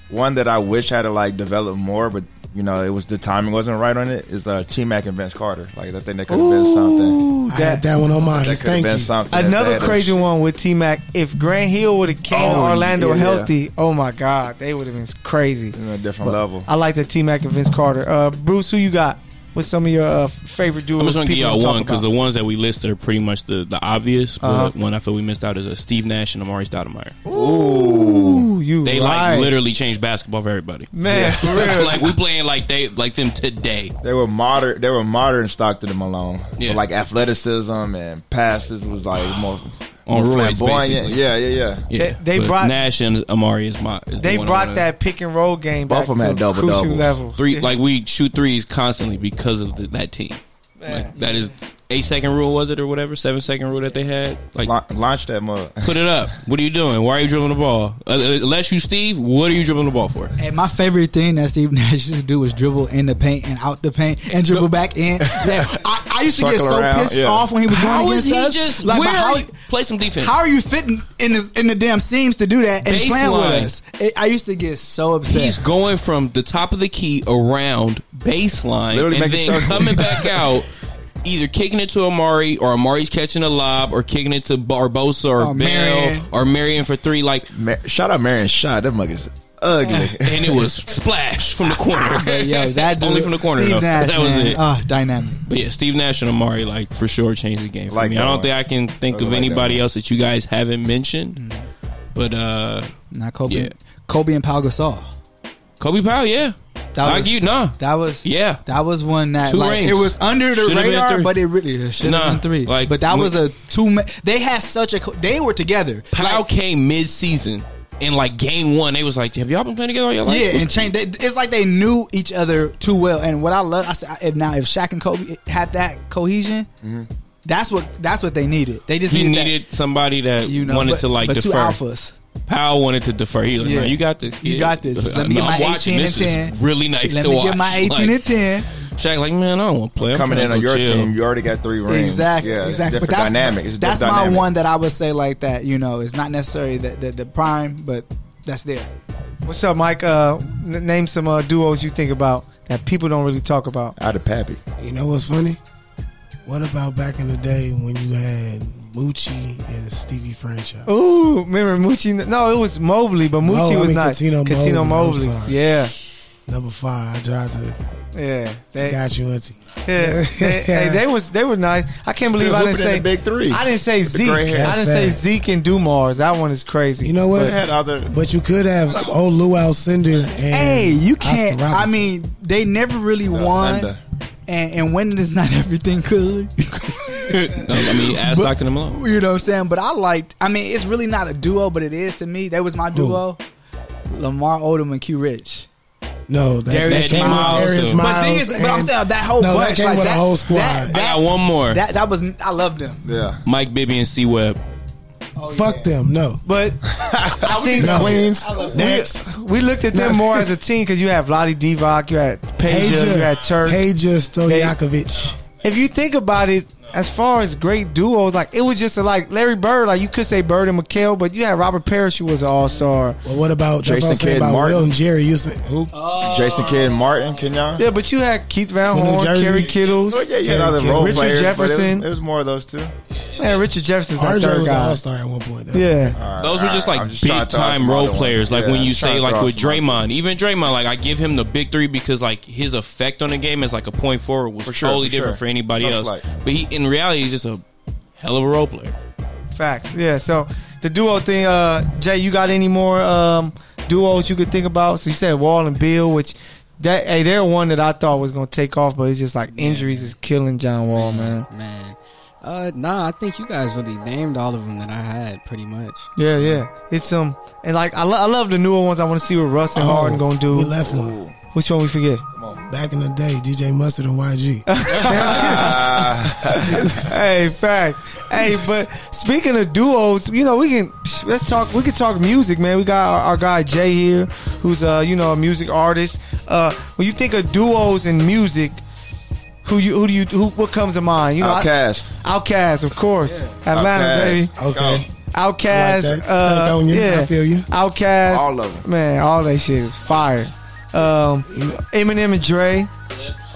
one that I wish had to like develop more, but you know it was the timing wasn't right on it. Is uh, T Mac and Vince Carter? Like I think that could have been something. I had that one on mine. That Thank been you. Something Another crazy a- one with T Mac. If Grant Hill would have came oh, to Orlando yeah. healthy, oh my God, they would have been crazy. On a different but level. I like the T Mac and Vince Carter. Uh, Bruce, who you got? What's some of your uh, favorite duos? I'm just going to give y'all one because the ones that we listed are pretty much the, the obvious. Uh-huh. But one I feel we missed out is uh, Steve Nash and Amari Stoudemire. Ooh, you They right. like literally changed basketball for everybody. Man, yeah. for real. Like we playing like they like them today. They were modern. They were modern Stockton and Malone. Yeah. But like athleticism and passes was like more. On roids, basically. Yeah, yeah, yeah. yeah. They, they brought Nash and Amari is my. Is they the brought that pick and roll game back to a double crucial level. Three, like we shoot threes constantly because of the, that team. Man, like, that is eight second rule was it or whatever seven second rule that they had. Like La- launch that mug. Put it up. What are you doing? Why are you dribbling the ball? Uh, unless you Steve, what are you dribbling the ball for? And my favorite thing that Steve Nash used to do was dribble in the paint and out the paint and dribble back in. Yeah, I, I used to Circle get so around. pissed yeah. off when he was going against us. How is he just? Like, where how, he, play some defense. How are you fitting in the in the damn seams to do that and Baseline. playing with us? It, I used to get so upset. He's going from the top of the key around baseline Literally and then coming back out. Either kicking it to Amari, or Amari's catching a lob, or kicking it to Barbosa or oh, Bell, man. or Marion for three. Like Mar- shout out Marion shot. That mug is ugly, and it was splash from the corner. Yo, that dude, only from the corner. Steve though. Nash, that was man. it. Oh, dynamic. But yeah, Steve Nash and Amari like for sure changed the game for like me. I don't one. think I can think really of like anybody else that you guys haven't mentioned. Mm. But uh, not Kobe. Yeah. Kobe and Paul Gasol. Kobe Powell, yeah. That like was, you, nah. That was yeah. That was one that two like, rings. It was under the should've radar, but it really should have nah, been three. Like, but that was a two. Ma- they had such a. Co- they were together. Powell like, came mid season and like game one, they was like, "Have y'all been playing together all your life?" Yeah, and changed. They, it's like they knew each other too well. And what I love, I said, if now if Shaq and Kobe had that cohesion. Mm-hmm. That's what that's what they needed. They just needed, needed that, somebody that you know, wanted but, to like but defer. Two alphas. Powell wanted to defer. He was like, yeah. you got this. You yeah. got this. Let me no, get my eighteen and ten. This is really nice Let to watch. Let me get my eighteen like, and ten. Shaq like, man, I don't want to play. I'm coming in on your chill. team. You already got three rings. Exactly. Yeah, exactly. But that's dynamic. It's that's dynamic. my one that I would say like that. You know, it's not necessarily the, the, the prime, but that's there. What's up, Mike? Uh, n- name some uh, duos you think about that people don't really talk about. Out of Pappy. You know what's funny? What about back in the day when you had Moochie and Stevie Franchise? Ooh, remember Moochie? No, it was Mobley, but Moochie no, was I mean, nice. Cuttino Mobley. Cuttino Mobley. Yeah. Number five, I tried to. Yeah, they, got you, auntie. Yeah, they, they, they was they were nice. I can't Still believe I didn't say big three. I didn't say Zeke. I didn't say Zeke and Dumars. That one is crazy. You know what? But, had other, but you could have old Lew Alcindor and hey, you can't. I mean, they never really no, won. Thunder. And, and winning is not everything good. No, I mean, ass knocking them alone. You know what I'm saying? But I liked, I mean, it's really not a duo, but it is to me. That was my duo. Ooh. Lamar Odom and Q Rich. No, that, Darius that Miles. Darius Miles. But, thing is, but I'm saying that whole no, bunch. That came like with that, a whole squad. That, that, I got one more. That, that was, I loved them. Yeah. Mike Bibby and C Webb. Oh, Fuck yeah. them, no. But I think no. Queens next. We, we looked at them more as a team because you have Vlade Divac, you had Peja, you had Turk, Peja Stojakovic. If you think about it, as far as great duos, like it was just a, like Larry Bird. Like you could say Bird and McHale, but you had Robert Parrish, who was an all star. Well, what about Jason Kidd about Martin? Will and Jerry, you said who? Uh, Jason Kidd and Martin, Kenyon. Yeah, but you had Keith Van Horn, Kerry Kittles, oh, yeah, you had other role Richard players, Jefferson. It was, it was more of those two. Yeah, man, Richard Jefferson's our third was guy, an all star at one point. That's yeah, right, those were just like just big time role players. Like yeah, when you I'm say like with Draymond, even Draymond, like I give him the big three because like his effect on the game as like a point forward was totally different for anybody else. But he in In reality, he's just a hell of a role player. Facts. Yeah, so the duo thing, uh, Jay, you got any more um, duos you could think about. So you said Wall and Bill, which that hey, they're one that I thought was gonna take off, but it's just like man, injuries man. is killing John Wall, man. Man, man. Uh, nah, I think you guys really named all of them that I had pretty much. Yeah, yeah. It's um, and like I, lo- I love the newer ones. I want to see what Russ and oh, Harden gonna do. We left one. Ooh. Which one we forget? Come on. Back in the day, D J Mustard and Y G. Hey, fact. Hey, but speaking of duos, you know, we can let's talk. We can talk music, man. We got our, our guy Jay here, who's uh, you know, a music artist. Uh, when you think of duos in music, who you who do you who what comes to mind? You know, Outkast. I, Outkast, of course. Yeah. Atlanta, Outkast. Baby. Okay. Outkast. I like that. Uh, you. Yeah. I feel you. Outkast. All of them. Man, all that shit is fire. Um, Eminem and Dre.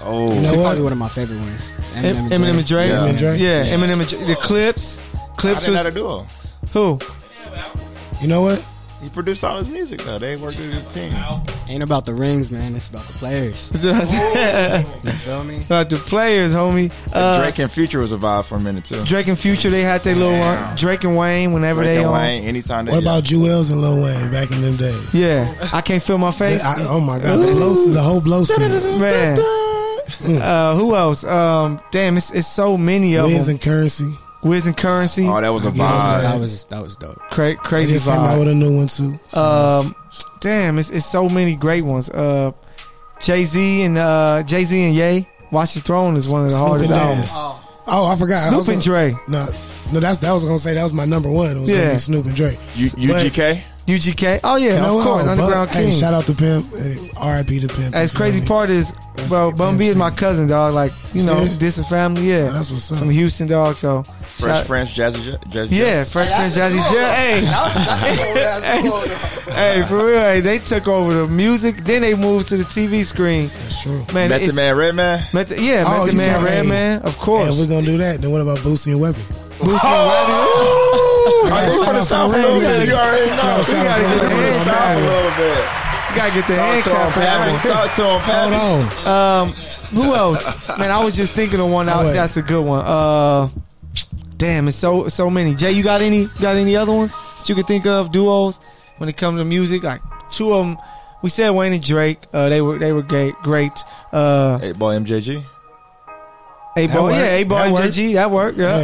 Oh, you know what? Probably one of my favorite ones. Eminem and Dre. Eminem and Dre. Yeah, Eminem and Dre. Yeah. Yeah. Eminem and Dre. The Clips. Clips was a duo. Who? You know what? He produced all his music though. They worked with his team. Ain't about the rings, man. It's about the players. You feel me? About the players, homie. Uh, Drake and Future was a vibe for a minute too. Drake and Future, they had their little one. Drake and Wayne, whenever Drake they and on. Wayne, anytime they. What about Jewels and Lil Wayne back in them days? Yeah, I can't feel my face. I, oh my god, the, blow, the whole blow scene, man. uh, who else? Um, damn, it's, it's so many of them. Wiz and Currency. Wiz and Currency. Oh, that was a vibe. Yeah, that was that was dope. Cra- crazy vibe. They just vibe. Came out with a new one too. So um, nice. Damn, it's, it's so many great ones. Uh, Jay Z and uh, Jay Z and Ye. Watch the Throne is one of the Snoop hardest albums. Oh. oh, I forgot. Snoop I was and gonna, Dre. No, no, that's that was gonna say that was my number one. It was yeah. gonna be Snoop and Dre. U- UGK. U G K. Oh yeah, you know, of course. Oh, Underground but, King. Hey, shout out to Pimp. Hey, R I P to Pimp. That's crazy. Part is, bro, Bum B is my cousin, dog. Like you know, distant family. Yeah, oh, that's what's up. From Houston, dog. So Fresh Prince, Jazzy, Jazzy. Yeah, Fresh Prince, Jazzy. Hey, hey, for real. Hey, they took over the music. Then they moved to the T V screen. That's true. Man, Method Man, Redman. Method, yeah, oh, Method Man, Redman. Of course. Yeah, we're gonna do that. Then what about Boosie and Webby? Boosie and Webby. Right, you gotta shout get the handcuff. Talk to him, Pat. Hold on. Um, who else? Man, I was just thinking of one. Out. Oh, that's a good one. Uh, damn, it's so so many. Jay, you got any? Got any other ones that you could think of? Duos when it comes to music, like two of them. We said Wayne and Drake. Uh, they were they were great. Great. Uh, Eight Ball, M J G. Eight Ball, yeah, Eight Ball, M J G. That worked. Yeah.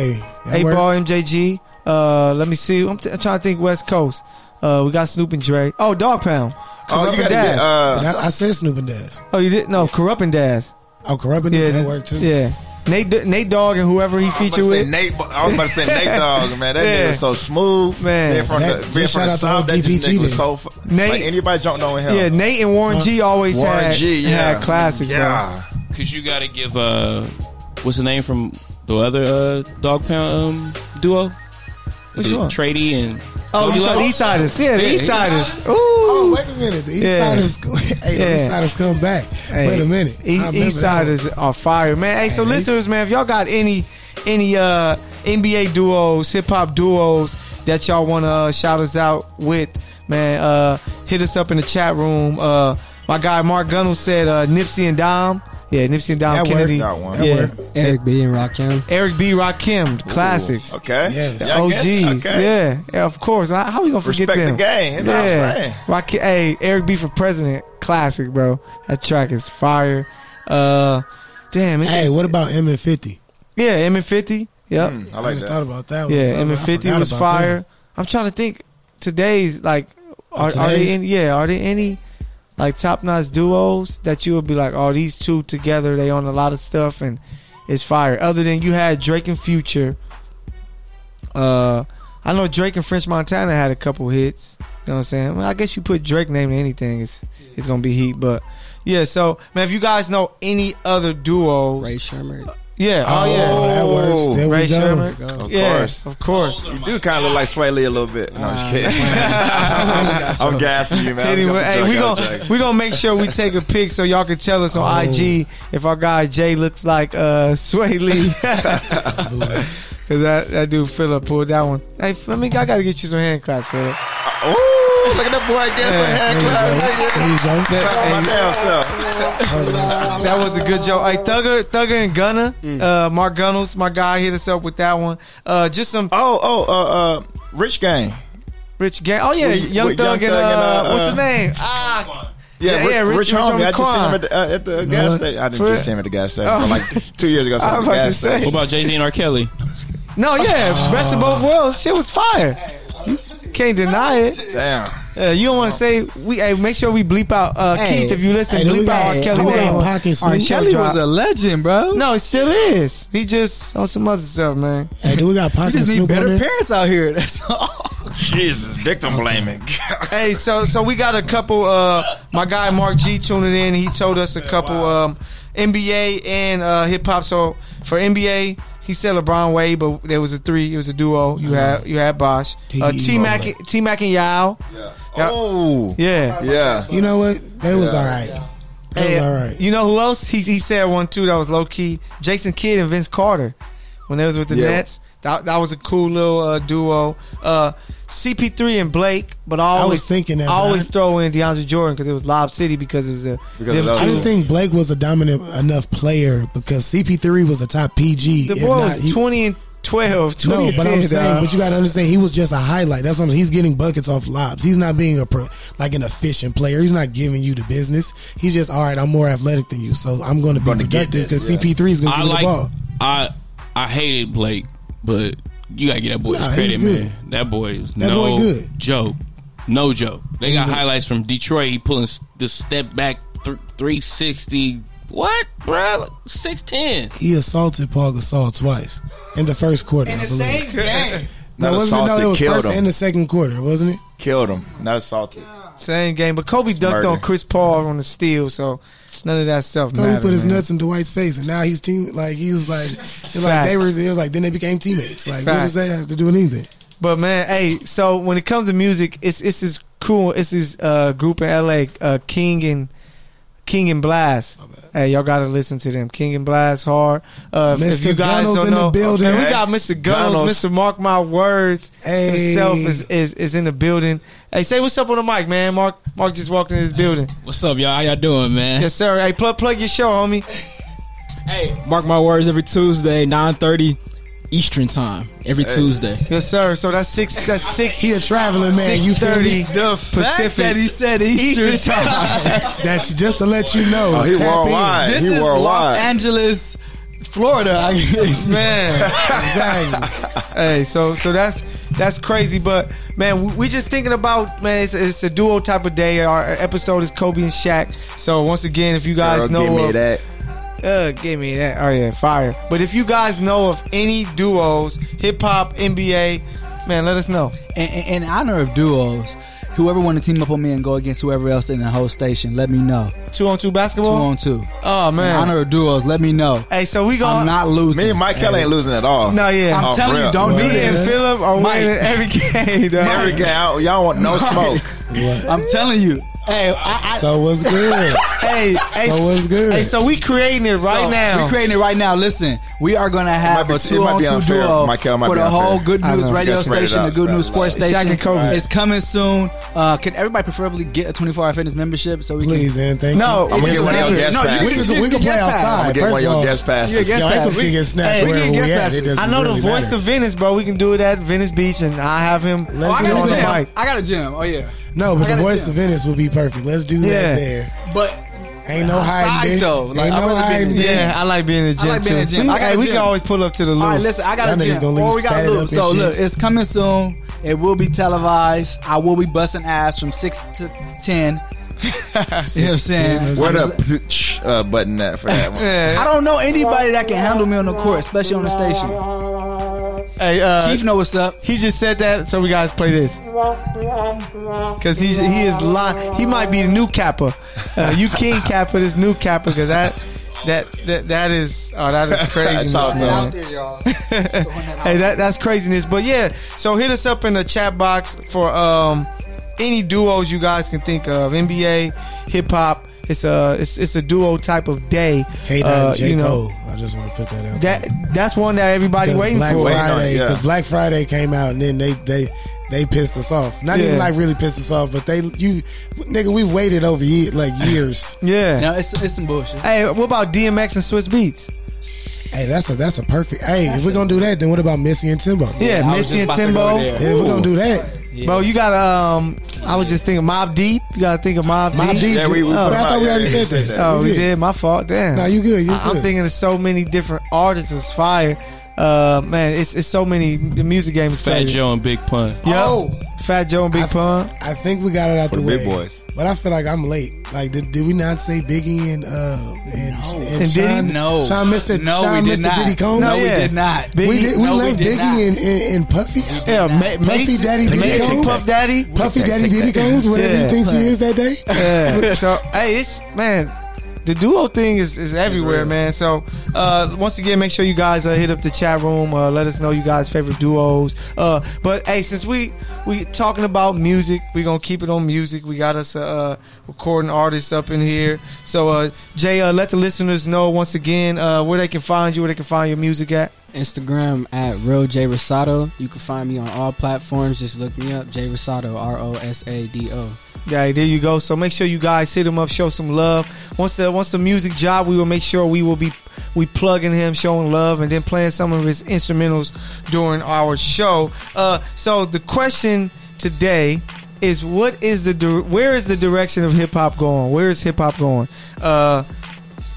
Eight Ball, M J G. Uh, let me see. I'm, t- I'm trying to think. West Coast. Uh, we got Snoop and Dre. Oh, Dog Pound. Corrupt oh, you and Daz. Get, uh, I, I said Snoop and Daz. Oh, you did? No, Corrupt and Daz. Oh, Corrupt and Daz. Yeah, that worked too. Yeah. Nate, Nate Dogg and whoever he oh, featured with. Nate, I was about to say Nate Dogg, man. That yeah. nigga was so smooth, man. From that, the, just from shout the out to G P G. That so fu- Nate, like anybody jumped on him. Yeah, Nate and Warren G always Warren had, G, yeah. had classics, yeah. bro. Because you got to give, uh, what's the name from the other uh, Dog Pound um, duo? Trady and oh, you love Eastsiders, yeah, the yeah, Eastsiders. Ooh, oh, wait a minute, the Eastsiders, yeah. hey, the yeah. Eastsiders come back. Hey. Wait a minute, e- Eastsiders are fire, man. Hey, so hey. listeners, man, if y'all got any any uh, N B A duos, hip hop duos that y'all want to uh, shout us out with, man, uh, hit us up in the chat room. Uh, my guy Mark Gunnell said uh, Nipsey and Dom. Yeah, Nipsey and Dom that Kennedy. Worked, that yeah. worked. Eric B and Rakim. Eric B, Rakim, classics. Ooh, okay. Yes. The O Gs. Okay. Yeah. Yeah, of course. How are we going to forget them? Respect the game. Yeah. What I'm saying. Rakim, hey, Eric B for president. Classic, bro. That track is fire. Uh, damn. It, hey, it, what about M and fifty? Yeah, M and fifty. Yep. Mm, I, like I just that. thought about that one. Yeah, M and fifty was fire. Them. I'm trying to think. Today's, like, are, today's? are there any? Yeah, are there any? Like top notch duos that you would be like, oh, these two together, they on a lot of stuff and it's fire. Other than you had Drake and Future. Uh, I know Drake and French Montana had a couple hits. You know what I'm saying? Well, I guess you put Drake name to anything, it's it's gonna be heat. But yeah, so man, if you guys know any other duos, Ray Sherman. Yeah, oh, oh yeah, oh, that works. There Ray we Sherman, go. of yeah, course, of course. You do kind of look like Sway Lee a little bit. No, uh, I'm just kidding. I'm gassing you, man. Anyway, hey, we gonna we gonna make sure we take a pic so y'all can tell us on oh. I G if our guy Jay looks like uh, Sway Lee. Cause that that dude Phillip pulled that one. Hey, I mean, I gotta get you some hand claps, Phillip. Uh, oh. Look at that boy get some hand claps. That was a good joke. Hey, Thugger, Thugger and Gunna, mm. uh, Mark Gunnels, my guy, hit us up with that one. Uh, just some. Oh, oh, uh, uh, Rich Gang. Rich Gang. Oh yeah, with, Young with Thug young and, uh, and uh, what's his name? Ah, yeah, yeah, yeah, Rich, Rich, Rich Homie. I just Kwan. seen him at the, uh, at the uh, gas station. I didn't just see him at the gas station, oh. like two years ago. I was about to say. What about Jay-Z and R. Kelly? No, yeah, best of both worlds. Shit was fire. Can't deny it. Damn. Uh, you don't want to say we. Hey, make sure we bleep out uh, hey, Keith if you listen. Hey, bleep out R. Kelly name. R. Kelly was a legend, bro. No, he still is. He just on some other stuff, man. Hey, do we got Pac? We just need better parents out here. That's all. Jesus, victim blaming. Hey, so so we got a couple. Uh, my guy Mark G tuning in. He told us a couple um, N B A and uh, hip hop. So for N B A. He said LeBron Wade, but there was a three. It was a duo. You mm-hmm. had you had Bosh, uh, T Mac, T Mac and Yao. Yeah. Oh, yeah, yeah. You know what? They yeah. was all right. They and was all right. You know who else? He he said one too. That was low key. Jason Kidd and Vince Carter, when they was with the yeah. Nets. That that was a cool little uh, duo. Uh, C P three and Blake, but I always I was thinking that, I always I, throw in DeAndre Jordan because it was Lob City because it was a. Because I didn't think Blake was a dominant enough player because C P three was a top P G. The boy was he, twenty and twelve. twenty no, and but ten, I'm saying, dog. But you got to understand, he was just a highlight. That's what I'm saying. He's getting buckets off lobs. He's not being a pro, like an efficient player. He's not giving you the business. He's just all right. I'm more athletic than you, so I'm going to be gonna productive because yeah. C P three is going to give like, you the ball. I I hated Blake, but. You gotta get that boy's nah, credit, man. That boy is that no boy good. joke. No joke. They got good. highlights from Detroit. He pulling the step back th- three sixty. What, bro? six ten. He assaulted Paul Gasol twice in the first quarter. In the same game. Not no, assaulted, no, it was killed first him. In the second quarter, wasn't it? Killed him. Not assaulted. Same game. But Kobe it's dunked murder. on Chris Paul on the steal, so none of that stuff matters. Kobe put his man. nuts in Dwight's face, and now he's team. Like he was like, like they were. It was like then they became teammates. Like Fact. what does that have to do with anything? But man, hey, so when it comes to music, it's it's this cool. It's this uh, group in L A, uh, King and King and Blast. Hey, y'all gotta listen to them. King and Blast hard. Uh, Mister If you guys Gunnels don't know, in the building. Okay. We got Mister Gunnels, Gunnels, Mister Mark My Words hey. himself is, is is in the building. Hey, say what's up on the mic, man. Mark Mark just walked in this building. What's up, y'all? How y'all doing, man? Yes, sir. Hey, plug plug your show, homie. Hey, Mark My Words every Tuesday, nine thirty Eastern time. Every hey. Tuesday. Yes, sir. So that's six. That's six. He a traveling man. You thirty the Pacific. That he said Eastern, Eastern time. That's just to let you know. Oh, he worldwide. This he is worldwide. Los Angeles, Florida. I guess. Man, exactly. Hey, so so that's that's crazy. But man, we, we just thinking about man. It's, it's a duo type of day. Our episode is Kobe and Shaq. So once again, if you guys Girl, know give me of, that. Uh, give me that. Oh yeah, fire. But if you guys know of any duos, hip hop, N B A, man, let us know. And, and in honor of duos, whoever want to team up on me and go against whoever else in the whole station, let me know. Two on two basketball? Two on two. Oh man. In honor of duos, let me know. Hey, so we gonna I'm not losing. Me and Mike Kelly hey. ain't losing at all. No, yeah. I'm oh, telling real. you, don't me and Phillip are Mike. winning every game. Dog. Every game. Y'all want no Mike. smoke. What? I'm telling you. Hey, I, I, so what's good? Hey, hey, so what's good? Hey, so we creating it right so now. We creating it right now. Listen, we are gonna have a two-on-two two duo Michael, for the unfair. whole Good News Radio Station, up, the Good bro. News Sports Shaq Station. And Kobe. Right. It's coming soon. Uh, can everybody preferably get a twenty-four hour fitness membership so we Please, can? Please, and thank no, you. No, I'm gonna get one of your guest passes. We can play outside. Get one of your guest passes. Y'all ain't gonna get snatched wherever we at. I know the voice of Venice, bro. We can do it at Venice Beach, and I have him. Let's get on the mic. I got a gym. Oh yeah. No, but the voice of Venice would be perfect. Let's do yeah. that there. But ain't no hiding. Though. Like, ain't I no really hiding. Yeah, I like being in the gym. I like being in the gym. We, I hey, we can always pull up to the loop. All right, listen, I got a gym. Gonna or we got a loop. So shit. Look, it's coming soon. It will be televised. I will be busting ass from six to ten. You know what I'm saying? What up? Uh, button that for that one. Yeah. I don't know anybody that can handle me on the court, especially on the station. Hey, uh, Keith know what's up. He just said that, so we guys play this because he he is lying. He might be the new Kappa. Uh, you King Kappa, this new Kappa, because that that that that is oh that is craziness, man. Hey, that that's craziness. But yeah, so hit us up in the chat box for um any duos you guys can think of, N B A, hip hop. It's a it's, it's a duo type of day. K uh, and J. You know, Cole. I just want to put that out. That there. that's one that everybody waiting Black for. Friday, because yeah. Black Friday came out and then they they, they pissed us off. Not yeah. even like really pissed us off, but they you nigga we've waited over year, like years. Yeah, no, it's it's some bullshit. Hey, what about D M X and Swiss Beats? Hey, that's a that's a perfect. Hey, that's if we're gonna do that, then what about Missy and Timbo? Yeah, yeah Missy and Timbo. Then if we're gonna do that. Yeah. Bro, you gotta um I was just thinking Mobb Deep. You gotta think of Mobb Deep. Mobb Deep. Yeah, we, we oh, I thought we already said that. Oh, we, we did. did. My fault. Damn. Nah, you good. You I, good. I'm thinking of so many different artists inspired. Uh, man, it's it's so many. The music game is Fat Joe and Big Pun. Yo, oh, Fat Joe and Big I, Pun. I think we got it out For the way. Big boys. But I feel like I'm late. Like, did, did we not say Biggie and uh and no. and, and Sean? No, Sean missed it. No, Sean we did Mister not. Diddy Combs. No, yeah. we did not. Biggie. We did, we no, left we did Biggie and, and, and Puffy. Yeah, Ma- Puffy Daddy Diddy Mason, Combs. Puff Daddy. Puffy take, Daddy take, Diddy take, Combs. Whatever yeah. he thinks he is that day. Yeah. So hey, it's man. The duo thing is, is everywhere, man. So, uh, once again, make sure you guys uh, hit up the chat room. Uh, let us know you guys' favorite duos. Uh, but, hey, since we we talking about music, we're going to keep it on music. We got us uh, recording artists up in here. So, uh, Jay, uh, let the listeners know, once again, uh, where they can find you, where they can find your music at. Instagram at Real Jay Rosado. You can find me on all platforms. Just look me up, Jay Rosado, R O S A D O. Yeah, there you go. So make sure you guys hit him up, show some love. Once the once the music job, we will make sure we will be we plugging him, showing love, and then playing some of his instrumentals during our show. Uh, so the question today is, what is the where is the direction of hip hop going? Where is hip hop going? Uh,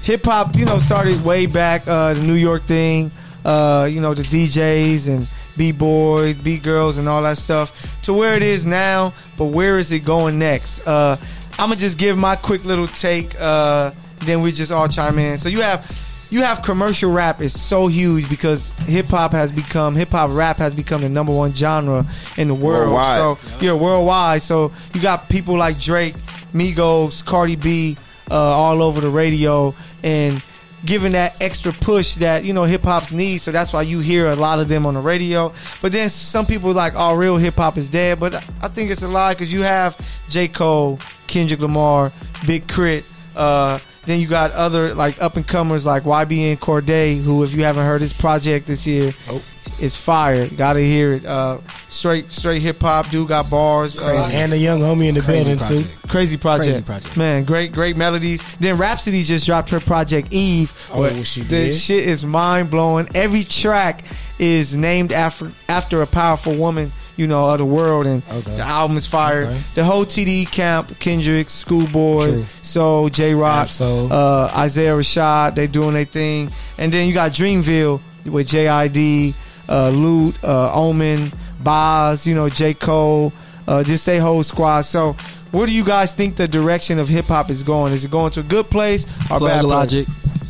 hip hop, you know, started way back uh, the New York thing. Uh, you know, the D Js and B-boys, B-girls and all that stuff, to where it is now, but where is it going next? Uh, I'm going to just give my quick little take, uh, then we just all chime in. So you have you have commercial rap is so huge because hip-hop has become, hip-hop rap has become the number one genre in the world. Worldwide. So, yeah, worldwide. So you got people like Drake, Migos, Cardi B, uh, all over the radio, and giving that extra push that, you know, hip hop's needs. So that's why you hear a lot of them on the radio. But then some people like, oh, real hip hop is dead. But I think it's a lie, because you have J. Cole, Kendrick Lamar, Big Crit. Uh, then you got other like up and comers like Y B N Cordae, who, if you haven't heard his project this year, oh. is fire. Gotta hear it. Uh, straight straight hip hop. Dude got bars. Uh, and the young homie in the building too. Crazy project. Crazy project. Man, great great melodies. Then Rapsody just dropped her project Eve. Oh, well, she did. This shit is mind blowing. Every track is named after after a powerful woman, you know, of the world, and okay. the album is fire. Okay. The whole T D E camp, Kendrick, Schoolboy, Soul, J-Rock, uh, Isaiah Rashad, they doing their thing. And then you got Dreamville with J I D, uh, Lute, uh, Omen, Boz, you know, J. Cole, uh, just their whole squad. So where do you guys think the direction of hip-hop is going? Is it going to a good place or bad place? Logic.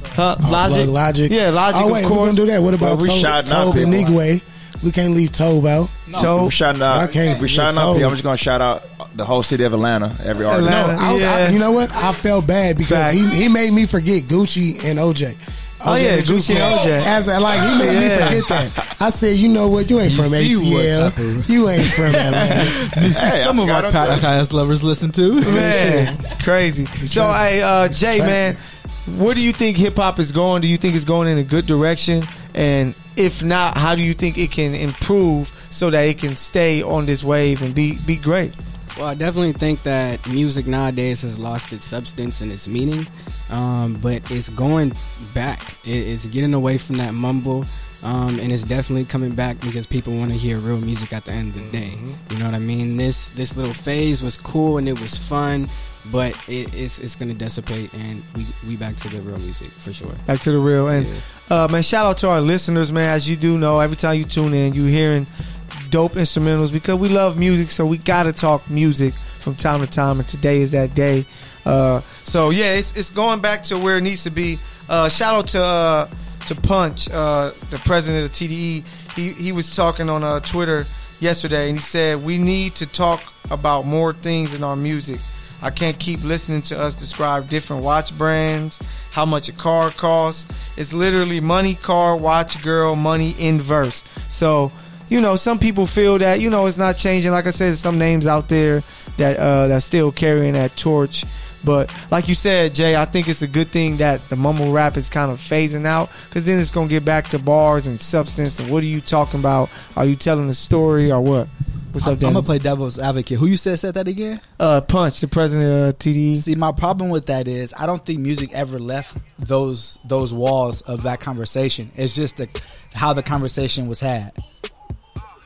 Huh? Logic? Oh, Logic. Yeah, Logic, oh, wait, of course. We're going to do that. What about well, Tobe and Nigwe? We can't leave Tobe out. No. Tobe. We shouting out. I can't. We shouting out. I'm just gonna shout out the whole city of Atlanta. Every artist. Atlanta, no, I, yeah. I, you know what? I felt bad because he, he made me forget Gucci and O J. O J oh yeah, Gucci and O J. As a, like he made yeah. me forget that. I said, you know what? You ain't you from A T L. You ain't from Atlanta. You see, hey, some I of our podcast lovers listen to. Man, crazy. So, hey, uh, Jay, man, where do you think hip hop is going? Do you think it's going in a good direction? And if not, how do you think it can improve so that it can stay on this wave and be, be great? Well, I definitely think that music nowadays has lost its substance and its meaning, um, but it's going back. It, it's getting away from that mumble, um, and it's definitely coming back because people want to hear real music at the end of the day. Mm-hmm. You know what I mean? This this little phase was cool and it was fun, but it, it's it's going to dissipate, and we, we back to the real music for sure. Back to the real. And, yeah. uh, man, shout out to our listeners, man. As you do know, every time you tune in, you're hearing dope instrumentals because we love music, so we got to talk music from time to time, and today is that day. Uh, so, yeah, it's it's going back to where it needs to be. Uh, shout out to uh, to Punch, uh, the president of T D E. He, he was talking on uh, Twitter yesterday, and he said, we need to talk about more things in our music. I can't keep listening to us describe different watch brands, how much a car costs. It's literally money, car, watch, girl, money, inverse. So, you know, some people feel that, you know, it's not changing. Like I said, there's some names out there that uh, that's still carrying that torch. But like you said, Jay, I think it's a good thing that the mumble rap is kind of phasing out, because then it's going to get back to bars and substance. And what are you talking about? Are you telling a story or what? What's up, I'm, I'm gonna play devil's advocate. Who you said said that again? Uh, Punch, the president of T D E. See, my problem with that is I don't think music ever left those those walls of that conversation. It's just the how the conversation was had.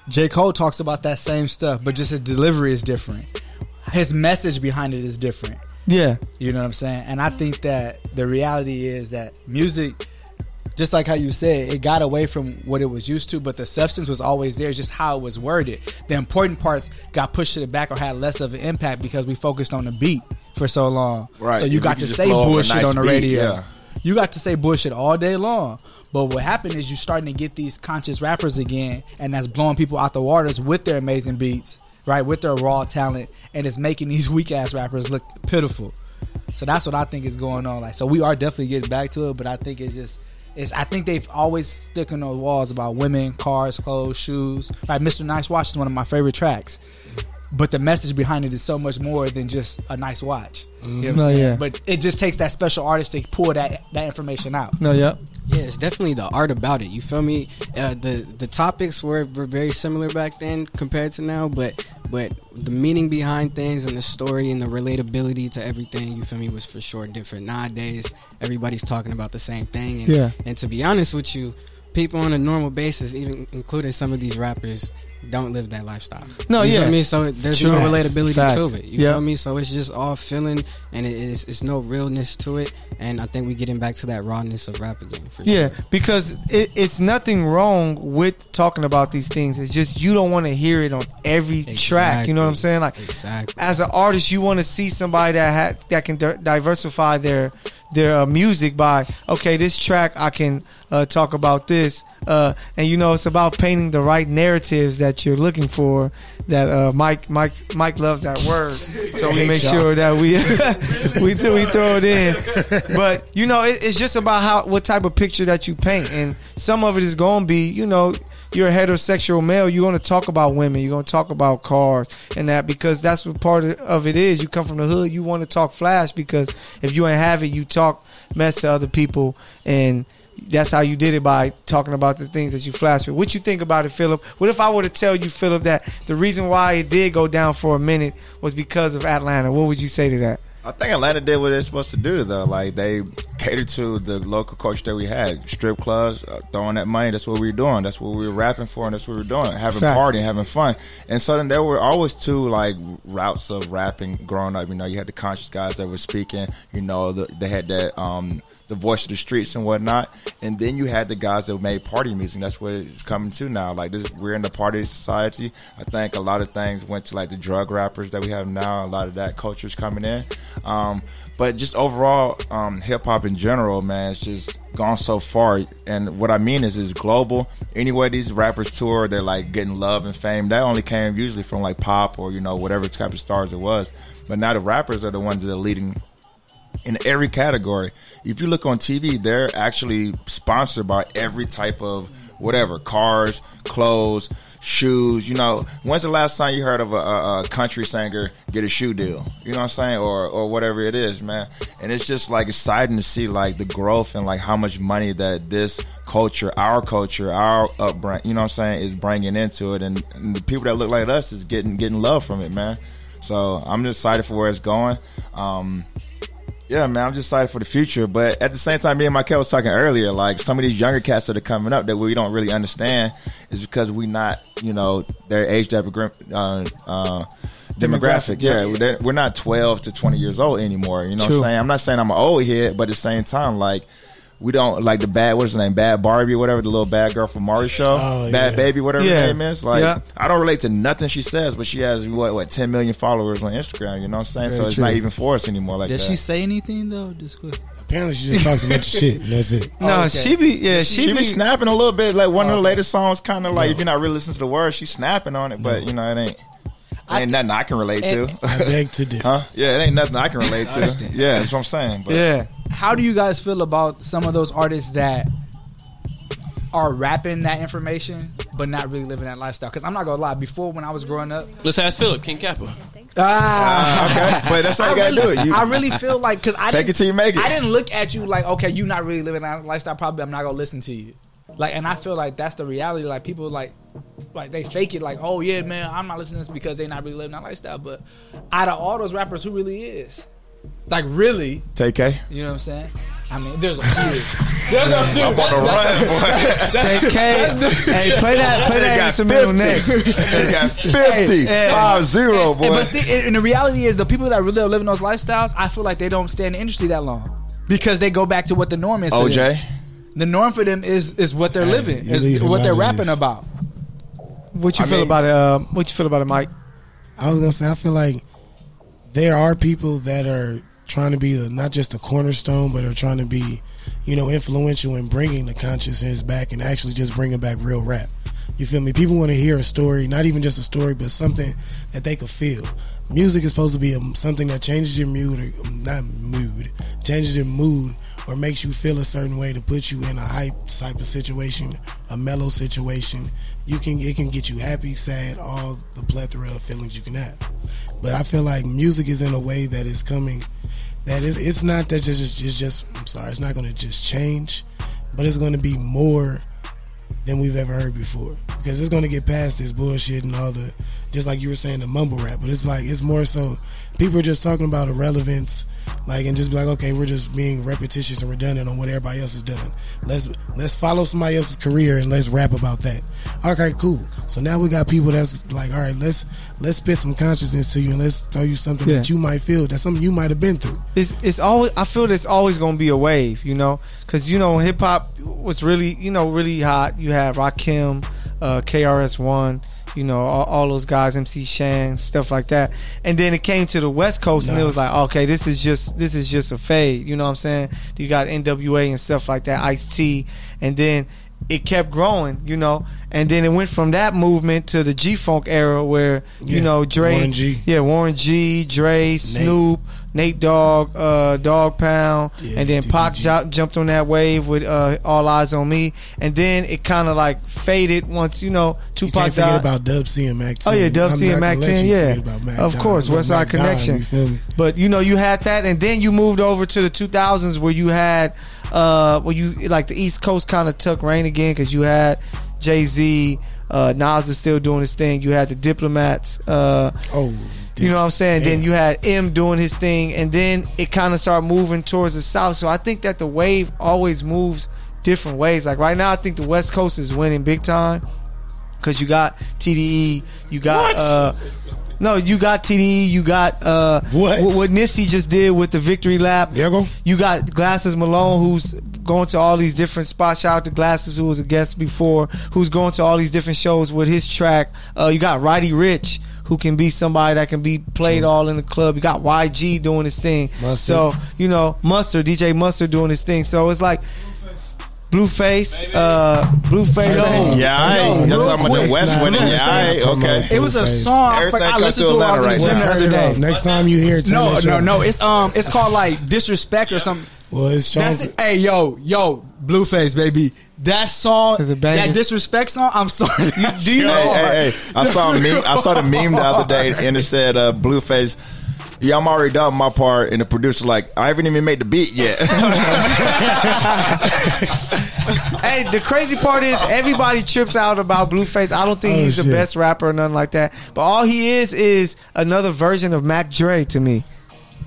J. Cole talks about that same stuff, but just his delivery is different. His message behind it is different. Yeah. You know what I'm saying? And I think that the reality is that music, just like how you said, it got away from what it was used to, but the substance was always there, just how it was worded. The important parts got pushed to the back or had less of an impact because we focused on the beat for so long. Right. So you if got you to say bullshit nice on the beat, radio. Yeah. You got to say bullshit all day long. But what happened is you're starting to get these conscious rappers again, and that's blowing people out the waters with their amazing beats, right, with their raw talent, and it's making these weak-ass rappers look pitiful. So that's what I think is going on. Like, so we are definitely getting back to it, but I think it's just, it's, I think they've always sticking on the walls about women, cars, clothes, shoes. Like, Mister Nice Watch is one of my favorite tracks. But the message behind it is so much more than just a nice watch. You know what I'm no, saying? Yeah. But it just takes that special artist to pull that, that information out. No, yeah. Yeah, it's definitely the art about it. You feel me? Uh, the the topics were, were very similar back then compared to now, but but the meaning behind things and the story and the relatability to everything, you feel me, was for sure different. Nowadays, everybody's talking about the same thing. And, yeah. and to be honest with you, people on a normal basis, even including some of these rappers, don't live that lifestyle. No, you yeah. feel me? So there's True. no relatability Facts. to it. You yep. feel me? So it's just all feeling, and it is, it's no realness to it. And I think we're getting back to that rawness of rap again. For yeah, sure. Because it, it's nothing wrong with talking about these things. It's just you don't want to hear it on every exactly. track. You know what I'm saying? Like, exactly. As an artist, you want to see somebody that ha- that can di- diversify their their uh, music by, okay, this track I can uh, talk about this. Uh, and, you know, it's about painting the right narratives that you're looking for. That uh, Mike, Mike, Mike loves that word, so we make sure that we we we throw it in. But you know, it, it's just about how what type of picture that you paint, and some of it is gonna be, you know, you're a heterosexual male, you want to talk about women, you're gonna talk about cars and that, because that's what part of it is. You come from the hood, you want to talk flash, because if you ain't have it, you talk mess to other people, and that's how you did it, by talking about the things that you flash with. What you think about it, Phillip? What if I were to tell you, Phillip, that the reason why it did go down for a minute was because of Atlanta? What would you say to that? I think Atlanta did what they're supposed to do, though. Like, they catered to the local culture that we had. Strip clubs, uh, throwing that money. That's what we were doing. That's what we were rapping for, and that's what we were doing. Having Facts. party, having fun. And so then there were always two, like, routes of rapping growing up. You know, you had the conscious guys that were speaking. You know, the, they had that, um, the voice of the streets and whatnot. And then you had the guys that made party music. That's what it's coming to now. Like, this, we're in the party society. I think a lot of things went to, like, the drug rappers that we have now. A lot of that culture is coming in. Um, but just overall, um, hip hop in general, man, it's just gone so far. And what I mean is, it's global. Anyway, these rappers tour, they're like getting love and fame. That only came usually from like pop or, you know, whatever type of stars it was. But now the rappers are the ones that are leading in every category. If you look on T V, they're actually sponsored by every type of whatever, cars, clothes, shoes. You know, when's the last time you heard of a, a, a country singer get a shoe deal? You know what I'm saying? Or or whatever it is, man. And it's just like exciting to see like the growth and like how much money that this culture, our culture, our upbringing, you know what I'm saying, is bringing into it. And, and the people that look like us is getting getting love from it, man. So I'm just excited for where it's going. Um, yeah, man, I'm just excited for the future. But at the same time, me and Michael was talking earlier, like some of these younger cats that are coming up that we don't really understand is because we not, you know, their age demogra- uh, uh, demographic. demographic. Yeah, yeah. We're not twelve to twenty years old anymore. You know True. what I'm saying? I'm not saying I'm an old head, but at the same time, like, we don't like the bad, what's her name? Bad Barbie, whatever, the little bad girl from Mario's show. Oh, bad yeah. baby, whatever yeah. her name is. Like, yeah. I don't relate to nothing she says, but she has, what, what ten million followers on Instagram, you know what I'm saying? Very so it's true. Not even for us anymore. Like, Does that. she say anything, though? Just quick. Apparently, she just talks a bunch of shit, and that's it. No, oh, okay. she be, yeah, she, she be, be snapping a little bit. Like, one oh, of her latest songs, kind of like, no. if you're not really listening to the words, she's snapping on it, no. but, you know, it ain't. It ain't nothing I can relate to. I beg to do. Huh? Yeah, it ain't nothing I can relate to. Yeah, that's what I'm saying. But. Yeah. How do you guys feel about some of those artists that are rapping that information but not really living that lifestyle? Because I'm not gonna lie, before when I was growing up, let's ask Phillip, King Kappa. Ah, okay. But that's how you gotta really, do it. You, I really feel like because I take it till you make it. I didn't look at you like, okay, you not really living that lifestyle. Probably I'm not gonna listen to you. Like, and I feel like that's the reality. Like, people like, like they fake it. Like, oh yeah, man, I'm not listening to this because they not really living that lifestyle. But out of all those rappers, who really is? Like, really? T K. You know what I'm saying? I mean, there's a few. There's yeah. a few. I'm about to run, boy. J K, hey, play that, play that instrumental next. They got fifty, hey, five zero, and, boy. And, but see, and the reality is, the people that really are living those lifestyles, I feel like they don't stay in the industry that long because they go back to what the norm is. O J, the norm for them is is what they're hey, living, is what they're rapping about. What you I feel mean, about it? Uh, what you feel about it, Mike? I was gonna say, I feel like there are people that are trying to be a, not just a cornerstone, but are trying to be, you know, influential in bringing the consciousness back and actually just bringing back real rap. You feel me? People want to hear a story, not even just a story, but something that they could feel. Music is supposed to be a, something that changes your mood, or, not mood, changes your mood or makes you feel a certain way to put you in a hype type of situation, a mellow situation. You can it can get you happy, sad, all the plethora of feelings you can have. But I feel like music is in a way that is coming. That is, it's not that just it's just I'm sorry, it's not going to just change, but it's going to be more than we've ever heard before because it's going to get past this bullshit and all the, just like you were saying, the mumble rap. But it's like it's more so people are just talking about irrelevance, like, and just be like, okay, we're just being repetitious and redundant on what everybody else has done. Let's let's follow somebody else's career and let's rap about that. Okay, cool. So now we got people that's like, all right, let's let's spit some consciousness to you and let's throw you something yeah. that you might feel, that's something you might have been through. It's it's always I feel there's always gonna be a wave, you know, because you know hip hop was really you know really hot. You had Rakim, uh, K R S One. You know, all, all those guys, M C Shan, stuff like that. And then it came to the West Coast, nice. And it was like, okay, this is just this is just a fade. You know what I'm saying? You got N W A and stuff like that, Ice-T. And then it kept growing, you know. And then it went from that movement to the G-Funk era where, yeah. you know, Dre. Warren G. Yeah, Warren G, Dre, Nate. Snoop, Nate Dogg, uh, Dog Pound. Yeah, and then Pac j- jumped on that wave with uh, All Eyes on Me. And then it kind of like faded once, you know, Tupac died. You can't forget died. about Dub C and Mac ten. Oh, yeah, Dub I'm C and Mac ten, yeah. Mac of course, Westside Connection. You feel me? But, you know, you had that. And then you moved over to the two thousands where you had, uh, where you, like, the East Coast kind of took reign again because you had Jay-Z, uh, Nas is still doing his thing. You had the Diplomats. Uh, oh, You know what I'm saying? Damn. Then you had M doing his thing, and then it kind of started moving towards the South. So I think that the wave always moves different ways. Like right now, I think the West Coast is winning big time because you got T D E, you got uh, no, you got T D E, you got uh, what? W- what Nipsey just did with the Victory Lap. There you go. You got Glasses Malone, who's going to all these different spots. Shout out to Glasses, who was a guest before, who's going to all these different shows with his track. Uh, you got Roddy Ricch, who can be somebody that can be played all in the club. You got Y G doing his thing. Mustard. So, you know, Mustard, D J Mustard doing his thing. So it's like Blueface, Blueface uh, Blueface. Oh, yeah, I, that's talking about the West winning. Yeah, I, okay. It was a song I, I listened to while I was right in the gym the other day. Next time you hear it, no, no, no. It's um, it's called like Disrespect or something. Well, it's it. Hey, yo, yo, Blueface, baby. That song, that Disrespect song, I'm sorry. Do you know? Hey, hey, hey. I saw a meme, I saw the meme the other day, and it said uh, Blueface, yeah, I'm already done with my part, and the producer like, I haven't even made the beat yet. Hey, the crazy part is everybody trips out about Blueface. I don't think oh, he's shit. the best rapper or nothing like that. But all he is is another version of Mac Dre to me.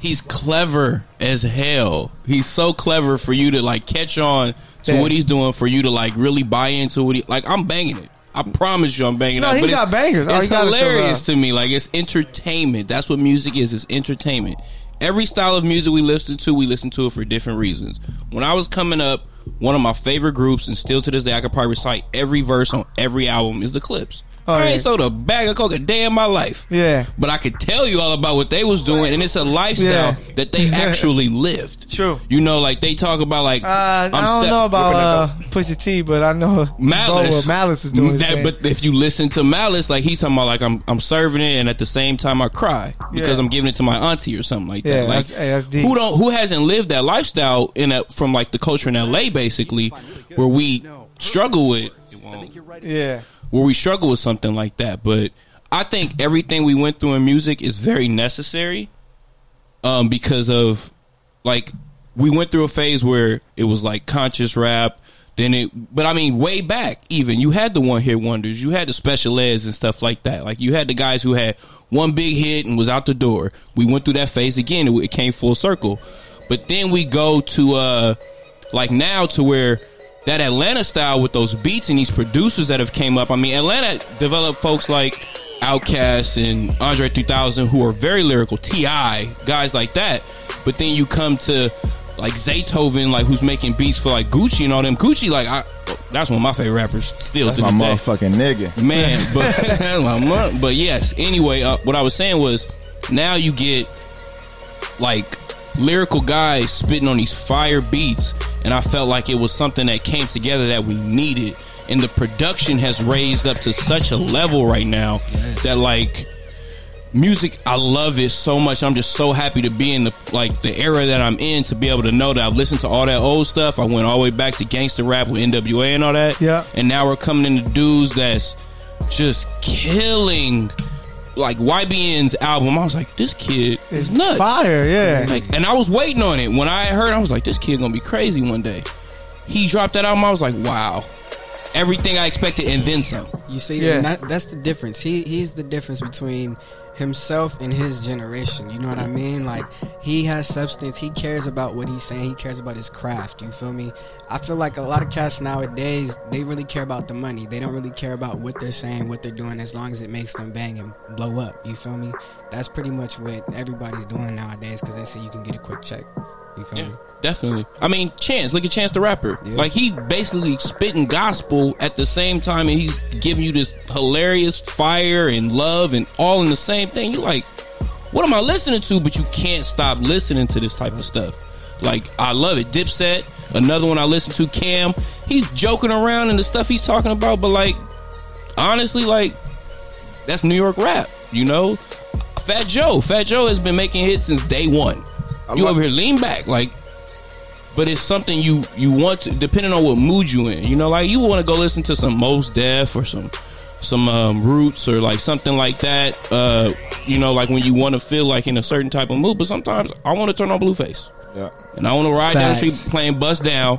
He's clever as hell. He's so clever for you to like catch on to yeah. what he's doing, for you to like really buy into what he like. I'm banging it. I promise you, I'm banging no, it. No, he but got it's, bangers. It's oh, hilarious to me. Like it's entertainment. That's what music is. It's entertainment. Every style of music we listen to, we listen to it for different reasons. When I was coming up, one of my favorite groups, and still to this day, I could probably recite every verse on every album, is the Clips. Oh, I ain't yeah. sold a bag of coke a day in my life. Yeah. But I could tell you all about what they was doing, and it's a lifestyle yeah. that they actually lived. True. You know, like they talk about like uh, I'm I don't se- know about uh, Pusha T, but I know Malice Malice is doing that, but if you listen to Malice, like he's talking about like I'm I'm serving it, and at the same time I cry because yeah. I'm giving it to my auntie or something like yeah, that. Like that's, hey, that's deep. Who don't who hasn't lived that lifestyle in a, from like the culture in L A basically where we struggle with it won't, yeah. where we struggle with something like that. But I think everything we went through in music is very necessary um, because of, like, we went through a phase where it was, like, conscious rap. Then it, but I mean, way back even, you had the one-hit wonders. You had the special eds and stuff like that. Like, you had the guys who had one big hit and was out the door. We went through that phase again. It, it came full circle. But then we go to... Uh, like now to where that Atlanta style with those beats and these producers that have came up. I mean, Atlanta developed folks like Outkast and Andre three thousand, who are very lyrical, T I, guys like that. But then you come to like Zaytoven, like who's making beats for like Gucci and all them. Gucci, like I, that's one of my favorite rappers still. That's to my day. Motherfucking nigga, man. But but yes. Anyway, uh, what I was saying was, now you get like lyrical guys spitting on these fire beats, and I felt like it was something that came together that we needed. And the production has raised up to such a level right now, yes, that like music, I love it so much. I'm just so happy to be in the like the era that I'm in, to be able to know that I've listened to all that old stuff. I went all the way back to gangsta rap with N W A and all that. Yeah. And now we're coming into dudes that's just killing. Like Y B N's album, I was like, this kid is nuts. Fire, yeah. Like, and I was waiting on it. When I heard, I was like, this kid gonna be crazy one day. He dropped that album, I was like, wow, everything I expected and then some. You see, yeah. that, that's the difference. He he's the difference between himself and his generation. You know what I mean? Like, he has substance. He cares about what he's saying. He cares about his craft. You feel me? I feel like a lot of cats nowadays, they really care about the money. They don't really care about what they're saying, what they're doing, as long as it makes them bang and blow up. You feel me? That's pretty much what everybody's doing nowadays, because they say you can get a quick check. You feel yeah, me? Definitely. I mean, Chance, look at Chance the Rapper. Yeah. Like, he's basically spitting gospel at the same time, and he's giving you this hilarious fire and love and all in the same thing. You're like, what am I listening to? But you can't stop listening to this type of stuff. Like, I love it. Dipset, another one I listen to. Cam, he's joking around and the stuff he's talking about, but like, honestly, like, that's New York rap, you know? Fat Joe. Fat Joe has been making hits since day one. I'm you like, over here lean back, like, but it's something you you want to, depending on what mood you in, you know, like you want to go listen to some Mos Def or some some um, Roots or like something like that, uh, you know, like when you want to feel like in a certain type of mood. But sometimes I want to turn on Blueface, yeah, and I want to ride Facts. down the street playing Bust Down,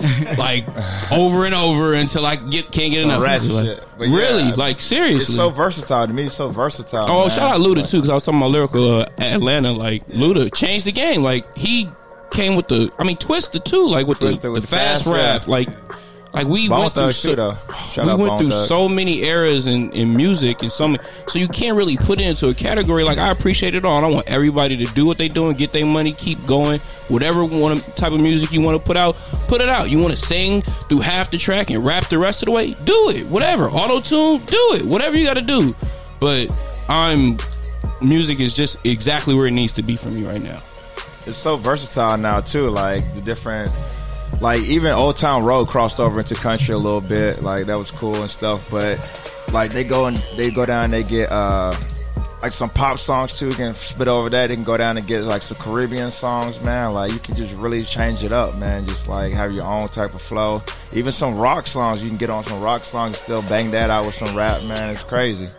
yeah. like over and over until I get can't get enough. Ratchet like, shit. Really, yeah, like seriously, it's so versatile to me. It's so versatile. Oh, man. Shout out Luda too, because I was talking about lyrical uh, Atlanta. Like yeah. Luda changed the game. Like he came with the, I mean, Twista too. Like with Twista the, with the, the fast, fast rap. rap. Like, like we Bone went through, so, we went through so many eras in, in music and so many, so you can't really put it into a category. Like I appreciate it all. And I want everybody to do what they doing, get their money, keep going. Whatever one type of music you want to put out, put it out. You want to sing through half the track and rap the rest of the way, do it. Whatever, auto tune, do it. Whatever you got to do. But I'm music is just exactly where it needs to be for me right now. It's so versatile now too. Like the different. Like even Old Town Road crossed over into country a little bit. Like that was cool and stuff. But like they go and they go down and they get uh, like some pop songs too. You can spit over that. They can go down and get like some Caribbean songs, man. Like you can just really change it up, man. Just like have your own type of flow. Even some rock songs, you can get on some rock songs and still bang that out with some rap, man. It's crazy.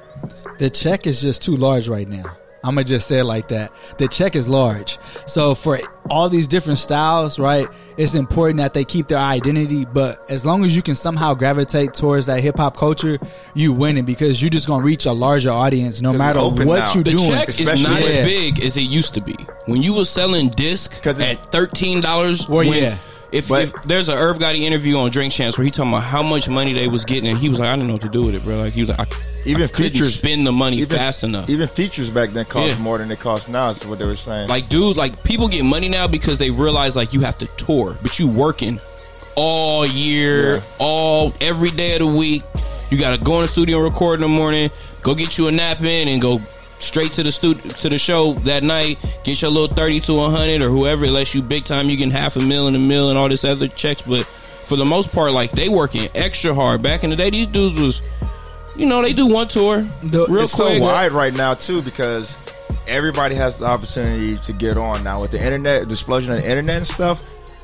The check is just too large right now. I'm gonna just say it like that. The check is large. So for all these different styles, right, it's important that they keep their identity. But as long as you can somehow gravitate towards that hip hop culture, you winning, because you're just gonna reach a larger audience no matter what you're doing. The check is not as big as it used to be. When you were selling disc at thirteen dollars, well, yeah. If, but, if there's an Irv Gotti interview on Drink Champs where he talking about how much money they was getting, and he was like, I didn't know what to do with it, bro. Like he was like, I, even I couldn't features, spend the money even, fast enough. Even features back then cost yeah. more than they cost now. Is what they were saying. Like, dude, like people get money now because they realize like you have to tour, but you working all year, yeah. all every day of the week. You got to go in the studio and record in the morning, go get you a nap in, and go straight to the studio, to the show that night. Get your little thirty to one hundred or whoever. Unless you big time, you getting half a mil and a mil and all this other checks. But for the most part, like they working extra hard. Back in the day, these dudes was, you know, they do one tour real quick. It's so wide right now too, because everybody has the opportunity to get on now with the internet, the explosion of the internet and stuff.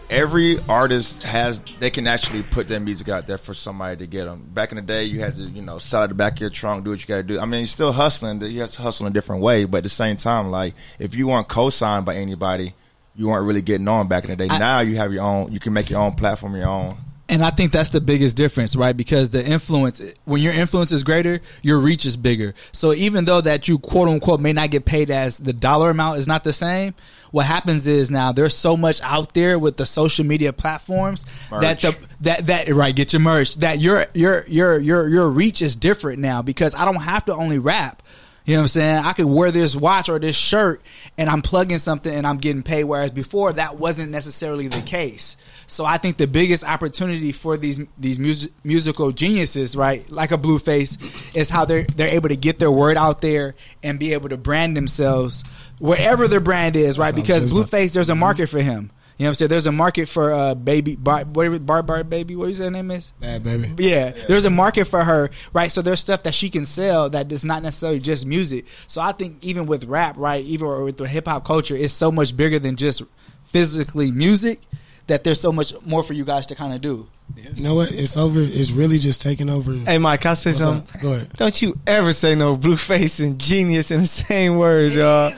Every artist has, they can actually put their music out there for somebody to get them. Back in the day, you had to, you know, sell out the back of your trunk, do what you got to do. I mean, you're still hustling, you have to hustle in a different way. But at the same time, like, if you weren't co-signed by anybody, you weren't really getting on back in the day. I, now you have your own, you can make your own platform, your own. And I think that's the biggest difference, right? Because the influence, when your influence is greater, your reach is bigger. So even though that you, quote unquote, may not get paid as the dollar amount is not the same, what happens is now there's so much out there with the social media platforms merch. that the that that right get your merch that your your your your your reach is different now, because I don't have to only rap. You know what I'm saying? I could wear this watch or this shirt and I'm plugging something and I'm getting paid, whereas before that wasn't necessarily the case. So I think the biggest opportunity for these these music, musical geniuses, right, like a Blueface, is how they're, they're able to get their word out there and be able to brand themselves wherever their brand is, right? Because Blueface, there's a market for him. You know what I'm saying? There's a market for uh, Baby Bar, whatever, Bar Bar Baby. What is her name is? Bad Baby. Yeah, yeah, there's a market for her, right? So there's stuff that she can sell that is not necessarily just music. So I think even with rap, right, even with the hip hop culture, it's so much bigger than just physically music that there's so much more for you guys to kind of do. You know what? It's over. It's really just taking over. Hey, Mike, I say What's something. Up? Go ahead. Don't you ever say no Blueface and genius in the same word, dog.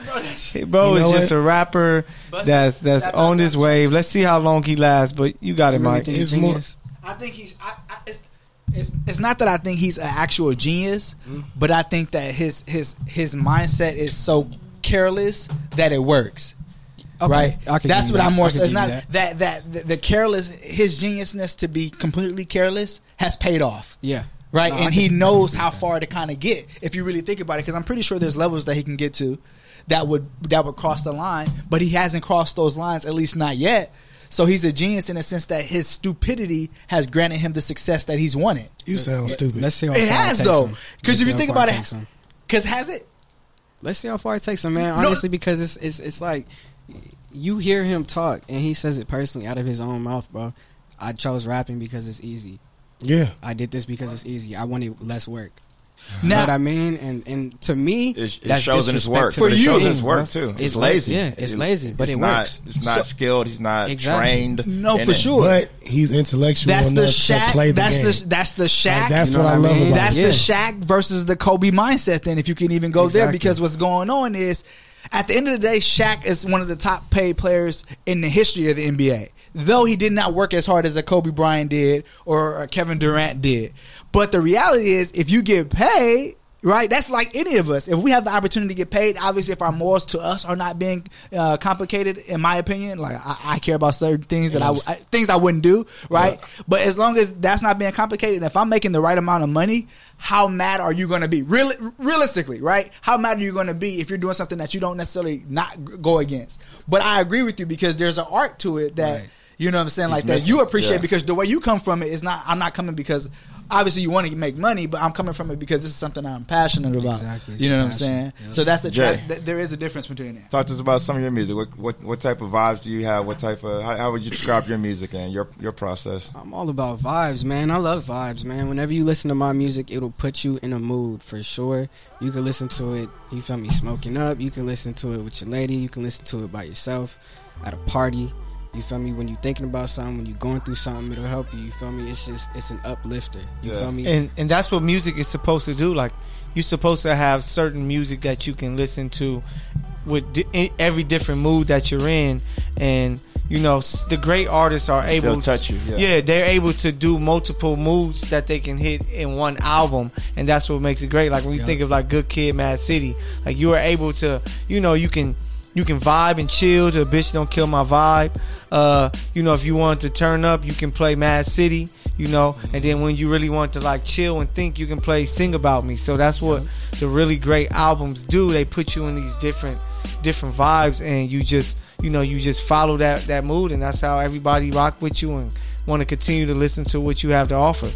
Bro is just a rapper that's that's on this wave. Let's see how long he lasts. But you got it, Mike. It's more. I think he's. I, I, it's, it's it's not that I think he's an actual genius, mm-hmm. but I think that his his his mindset is so careless that it works. Okay. Right, that's what that. I'm more. So it's not that that, that the, the careless, his geniusness to be completely careless has paid off. Yeah, right, no, and he knows how that. far to kind of get if you really think about it. Because I'm pretty sure there's levels that he can get to that would that would cross the line, but he hasn't crossed those lines, at least not yet. So he's a genius in the sense that his stupidity has granted him the success that he's wanted. You sound stupid. Let's see. How it has though, because if you think about it, because has it? Let's see how far it takes him, man. Honestly, no. because it's it's it's like. You hear him talk and he says it personally out of his own mouth, bro. I chose rapping because it's easy. Yeah, I did this because it's easy. I wanted less work. You know what I mean? And and to me, it, it that's shows in his work. For you, it shows in his work too. It's, it's lazy. Yeah, it's it, lazy, but it's it not, works. It's not so, skilled. He's not exactly. trained. No, for it. sure. But he's intellectual that's enough the Shaq, to play the that's game. The, that's the Shaq. Like, that's you know what, what I mean? love about. That's yeah. the Shaq versus the Kobe mindset. Then, if you can even go exactly. there, because what's going on is. At the end of the day, Shaq is one of the top paid players in the history of the N B A. Though he did not work as hard as a Kobe Bryant did or a Kevin Durant did. But the reality is, if you get paid, right, that's like any of us. If we have the opportunity to get paid, obviously if our morals to us are not being uh, complicated, in my opinion, like I, I care about certain things that I, I things I wouldn't do, right? Yeah. But as long as that's not being complicated, if I'm making the right amount of money, how mad are you going to be? Real, realistically, right? How mad are you going to be if you're doing something that you don't necessarily not go against? But I agree with you, because there's an art to it that, right. you know what I'm saying, like that you appreciate yeah. because the way you come from it is not, I'm not coming because obviously you want to make money, but I'm coming from it because this is something I'm passionate about. Exactly. You know what I'm saying? Yep. So that's the that, that, there is a difference between that. Talk to us about some of your music. What what, what type of vibes do you have? What type of how, how would you describe your music and your your process? I'm all about vibes, man. I love vibes, man. Whenever you listen to my music, it'll put you in a mood for sure. You can listen to it, you feel me, smoking up. You can listen to it with your lady. You can listen to it by yourself at a party. You feel me? When you're thinking about something, when you're going through something, it'll help you. You feel me? It's just, it's an uplifter. You yeah. feel me? And and that's what music is supposed to do. Like, you're supposed to have certain music that you can listen to with di- every different mood that you're in. And, you know, the great artists are able They'll touch to, you. Yeah. yeah, they're able to do multiple moods that they can hit in one album. And that's what makes it great. Like, when you yeah. think of, like, Good Kid, Mad City, like, you are able to, you know, you can... You can vibe and chill to Bitch Don't Kill My Vibe. Uh, you know, if you want to turn up, you can play Mad City, you know. And then when you really want to, like, chill and think, you can play Sing About Me. So that's what the really great albums do. They put you in these different different vibes, and you just, you know, you just follow that, that mood, and that's how everybody rock with you and want to continue to listen to what you have to offer.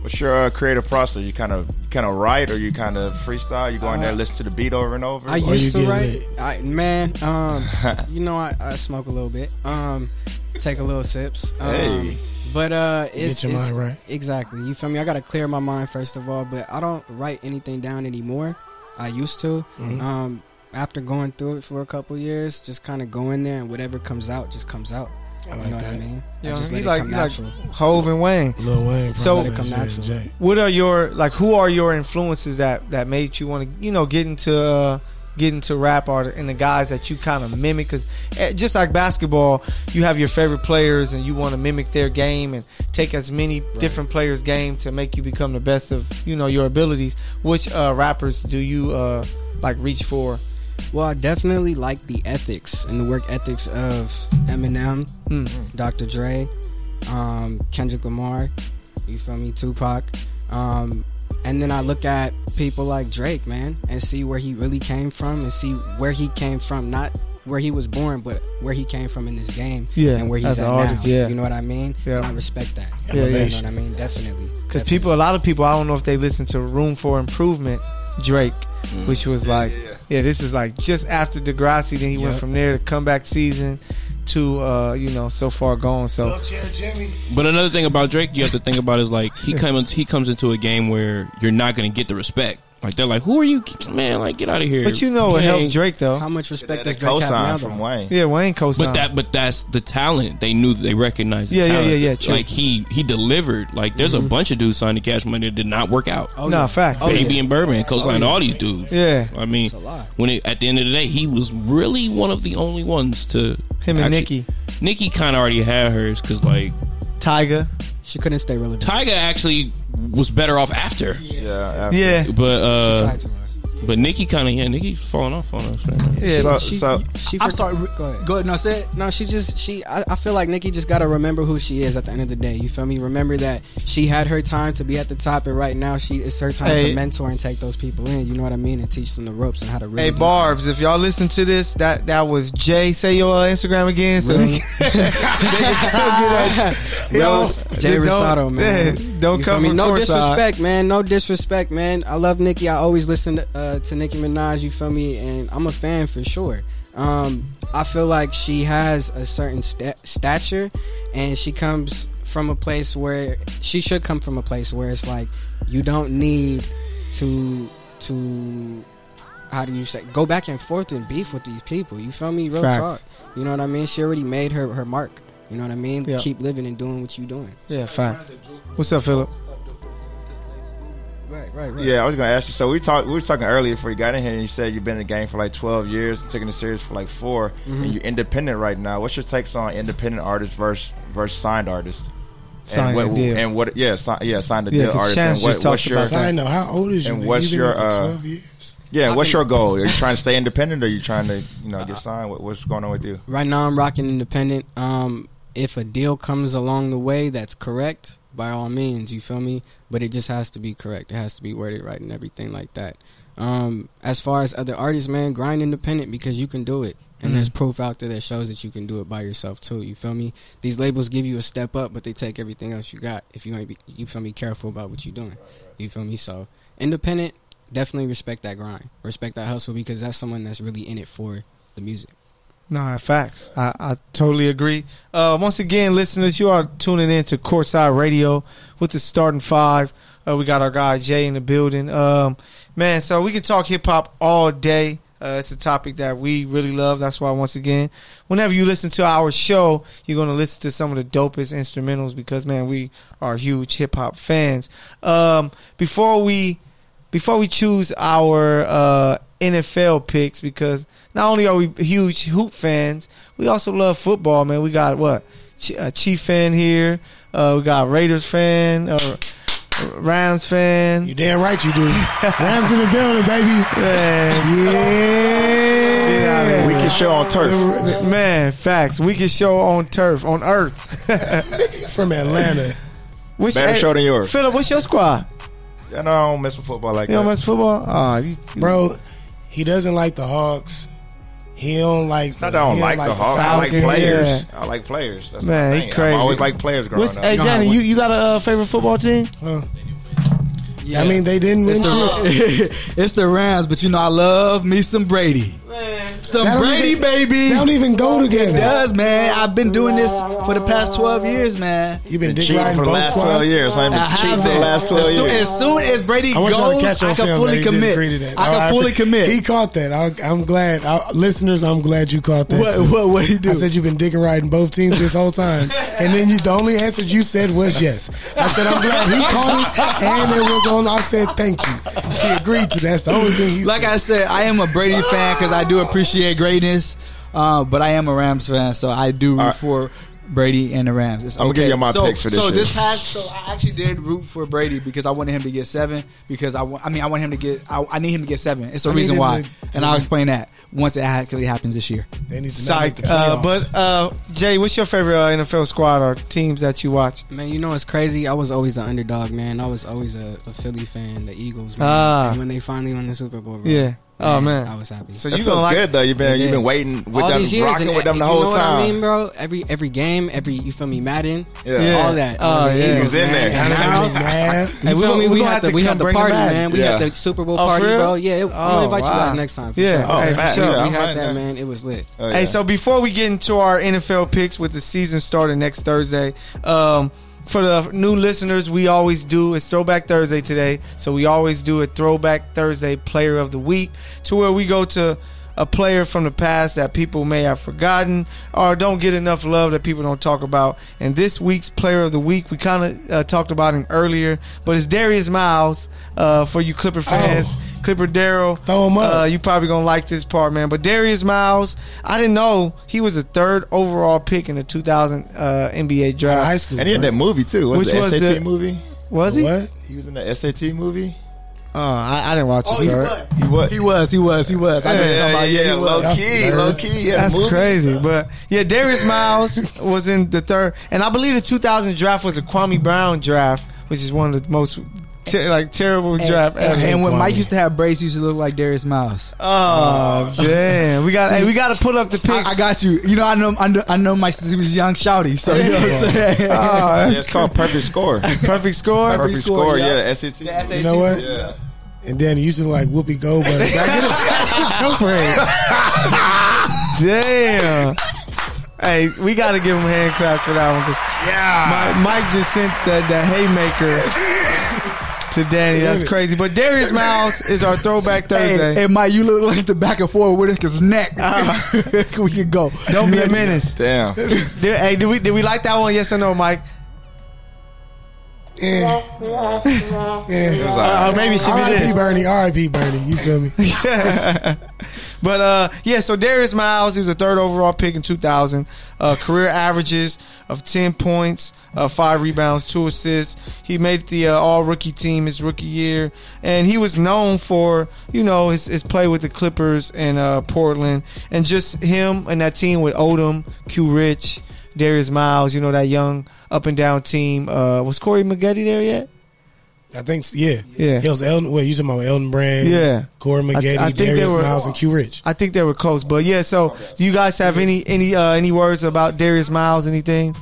What's your uh, creative process? You kind of kind of write, or you kind of freestyle? You go in uh, there and listen to the beat over and over? I or used to write. I, man, um, you know, I, I smoke a little bit. Um, take a little sips. Um, hey. But uh, it's... Get your it's, mind right. Exactly. You feel me? I got to clear my mind, first of all, but I don't write anything down anymore. I used to. Mm-hmm. Um, after going through it for a couple years, just kind of go in there, and whatever comes out just comes out. I like you know that. What I mean? You I know, just he like, he like Hov and Wayne. Lil Wayne. So, so what are your like? Who are your influences that, that made you want to you know get into uh, get into rap are and the guys that you kind of mimic, because just like basketball, you have your favorite players and you want to mimic their game and take as many right. different players' game to make you become the best of, you know, your abilities. Which uh, rappers do you uh, like reach for? Well, I definitely like the ethics and the work ethics of Eminem, mm. Doctor Dre, um, Kendrick Lamar, you feel me, Tupac. Um, and then I look at people like Drake, man, and see where he really came from and see where he came from, not where he was born, but where he came from in this game yeah, and where he's at artist, now. Yeah. You know what I mean? Yeah. I respect that. Yeah, you yeah. know what I mean? Definitely. Because people, a lot of people, I don't know if they listen to Room for Improvement, Drake, mm. which was yeah, like, yeah, yeah. yeah, this is like just after Degrassi, then he yep. went from there to comeback season to, uh, you know, so far gone. So, Love Chair Jimmy. But another thing about Drake you have to think about is like he comes he comes into a game where you're not going to get the respect. Like they're like, who are you, man? Like get out of here. But you know, it helped Drake though. How much respect does Drake have now? From Wayne, yeah, Wayne co-signed. But that, but that's the talent. They knew, they recognized. The yeah, talent. yeah, yeah, yeah. True. Like he, he delivered. Like there's mm-hmm. a bunch of dudes signed to Cash Money that did not work out. Oh, no, yeah. fact. Oh, Baby yeah. and Birdman co-signed oh, yeah. all these dudes. Yeah, I mean, when it, at the end of the day, he was really one of the only ones to him and actually, Nicki. Nicki kind of already had hers because like Tyga. She couldn't stay relevant. Tyga actually was better off after. Yeah, after. yeah. But uh, she tried too much. But Nicki kind of yeah, Nicki's falling off on us. Right now. Yeah, so, she, so. She, she I'm sorry. Go ahead. Go ahead. No, say it. No, she just she. I, I feel like Nicki just gotta remember who she is at the end of the day. You feel me? Remember that she had her time to be at the top, and right now she it's her time hey. to mentor and take those people in. You know what I mean? And teach them the ropes and how to. Really hey, Barbs, them. If y'all listen to this, that that was Jay. Say your uh, Instagram again. So really? Yo, Jay Rosado, man. Yeah, don't you come me? No disrespect, side. man. No disrespect, man. I love Nicki. I always listen to, uh, to Nicki Minaj. You feel me? And I'm a fan for sure. Um, I feel like she has a certain st- stature, and she comes from a place where she should come from a place where it's like you don't need to to. How do you say? Go back and forth and beef with these people. You feel me? Real Facts. talk. You know what I mean? She already made her, her mark. You know what I mean? Yep. Keep living and doing what you're doing. Yeah, facts. What's up, Phillip? Right, right, right. Yeah, I was going to ask you. So we talked. We were talking earlier before you got in here, and you said you've been in the game for like twelve years, taking it serious for like four, mm-hmm. and you're independent right now. What's your takes on independent artists versus versus signed artists? Signed what, a deal. And what? Yeah, sign, yeah, signed a yeah, deal artist. And what, what's your? I know how old is you? And what's your? Uh, years? Yeah, I what's mean, your goal? Are you trying to stay independent, or are you trying to you know get signed? What, what's going on with you? Right now, I'm rocking independent. Um, If a deal comes along the way that's correct, by all means, you feel me? But it just has to be correct. It has to be worded right and everything like that. Um, as far as other artists, man, grind independent because you can do it. And mm-hmm. there's proof out there that shows that you can do it by yourself too. You feel me? These labels give you a step up, but they take everything else you got if you ain't be, you feel me, careful about what you're doing. You feel me? So independent, definitely respect that grind. Respect that hustle because that's someone that's really in it for the music. Nah, facts. I, I totally agree. Uh, once again, listeners, you are tuning in to Corsair Radio with the starting five. Uh, we got our guy Jay in the building. Um, man, so we can talk hip-hop all day. Uh, it's a topic that we really love. That's why, once again, whenever you listen to our show, you're going to listen to some of the dopest instrumentals because, man, we are huge hip-hop fans. Um, before we... Before we choose our uh, N F L picks, because not only are we huge hoop fans, we also love football, man. We got, what, Ch- a Chief fan here. Uh, we got Raiders fan, uh, Rams fan. You damn right you do. Rams in the building, baby. Man. Yeah. yeah. We can show on turf. The, the, man, facts. We can show on turf, on earth. Nigga from Atlanta. Which, Better hey, show than yours. Phillip, what's your squad? I know I don't mess with football like you that. You don't mess with football? Oh, you, you. Bro, he doesn't like the Hawks. He don't like the, Not that I don't like, like the Hawks. The I like players. Yeah. I like players. That's Man, he thing. crazy. I always like players growing What's, up. Hey, you know Danny, you, you got a uh, favorite football team? Huh. Yeah. I mean, they didn't win shit. It's the Rams, but you know, I love me some Brady. Man. Some Brady, even, baby. They don't even go together. It does, man. I've been doing this for the past twelve years, man. You've been, been cheating for the last twelve years. I've been cheating for the last twelve years. As soon as Brady I goes, catch I can film, fully commit. I can I, fully I, commit. He caught that. I, I'm glad. I, listeners, I'm glad you caught that. What, what, what did he do? I said you've been dick riding both teams this whole time. And then you, the only answer you said was yes. I said, I'm glad he caught it and it was on. phone. I said thank you. He agreed to that. That's the only thing he like said. Like I said, I am a Brady fan because I do appreciate greatness, uh, but I am a Rams fan, so I do root right. for Brady and the Rams. It's okay. I'm giving you my so, picks for this. So this past, so I actually did root for Brady because I wanted him to get seven. Because I, I mean, I want him to get. I, I need him to get seven. It's the I reason why, to, and I'll explain that once it actually happens this year. They need to Psych. The uh, but uh, Jay, what's your favorite uh, N F L squad or teams that you watch? Man, you know it's crazy. I was always an underdog, man. I was always a, a Philly fan, the Eagles. Man. Uh, and when they finally won the Super Bowl, bro, yeah. Man, oh man, I was happy. So you feels like, good though. You've been yeah. you've been waiting with all them, these years, rocking with them the whole time. You know what time. I mean, bro? Every every game, every you feel me, Madden, yeah, yeah. all that. Oh yeah, Eagles, he was in man. There. And now, man, you feel me? We, we had the we had the party, man. We yeah. had the Super Bowl oh, party, bro. Yeah, I'm gonna invite wow. you guys next time. For yeah, sure. oh, hey, for sure. yeah, we I'm had right, that, man. man. It was lit. Oh, yeah. Hey, so before we get into our N F L picks with the season starting next Thursday, um. for the new listeners, we always do. It's Throwback Thursday today, so we always do a Throwback Thursday Player of the Week, to where we go to a player from the past that people may have forgotten or don't get enough love that people don't talk about. And this week's Player of the Week, we kind of uh, talked about him earlier, but it's Darius Miles uh, for you Clipper fans. Oh. Clipper Daryl. Throw him up. Uh, you probably going to like this part, man. But Darius Miles, I didn't know he was a third overall pick in the two thousand uh, N B A draft. Out of high school. And he had that movie, too. What was the S A T the, movie? Was he? What? He was in the S A T movie? Oh, I, I didn't watch oh, it, sir. He was. He was. He was. He was. I know you're talking about. Yeah, yeah, low that's key. Nervous. Low key. Yeah, that's movie, crazy. So. But, yeah, Darius Miles was in the third. And I believe the two thousand draft was a Kwame Brown draft, which is one of the most Ter- like terrible and, draft ever. And, and when Mike used to have braids, he used to look like Darius Miles. Oh, oh man, we got hey, we got to put up the pics. I, I got you. You know, I know, I know, I know Mike since he was young, shouty. So yeah. you know what I'm saying. Oh, that's yeah, it's called perfect score. Perfect score. Perfect, perfect score. score yeah, yeah S A T. Yeah, S A T. You know what? Yeah. And then he used to like Whoopi Goldberg. Did I get a jump braid? Damn. Hey, we got to give him hand claps for that one. Cause yeah, Mike, Mike just sent the, the haymaker. To Danny, that's crazy. But Darius Miles is our Throwback Thursday. Hey, hey Mike, you look like the back and forth with it because neck. Uh, we can go. Don't be a menace. Damn. Did, hey, did we did we like that one? Yes or no, Mike? Yeah. yeah. It was like, uh, maybe it should be this. R I P Bernie. R I P Bernie. You feel me? yeah. But uh, yeah. So Darius Miles, he was the third overall pick in two thousand. Uh, career averages of ten points, uh, five rebounds, two assists. He made the uh, all rookie team his rookie year, and he was known for you know his, his play with the Clippers and uh, Portland, and just him and that team with Odom, Q Rich, Darius Miles. You know that young up and down team. Uh, was Corey McGetty there yet? I think yeah, yeah. It was Elton. Wait, you talking about Elton Brand? Yeah, Corey McGetty, I, I Darius were, Miles, and Q Rich. I think they were close, but yeah. So, do you guys have any any uh, any words about Darius Miles? Anything?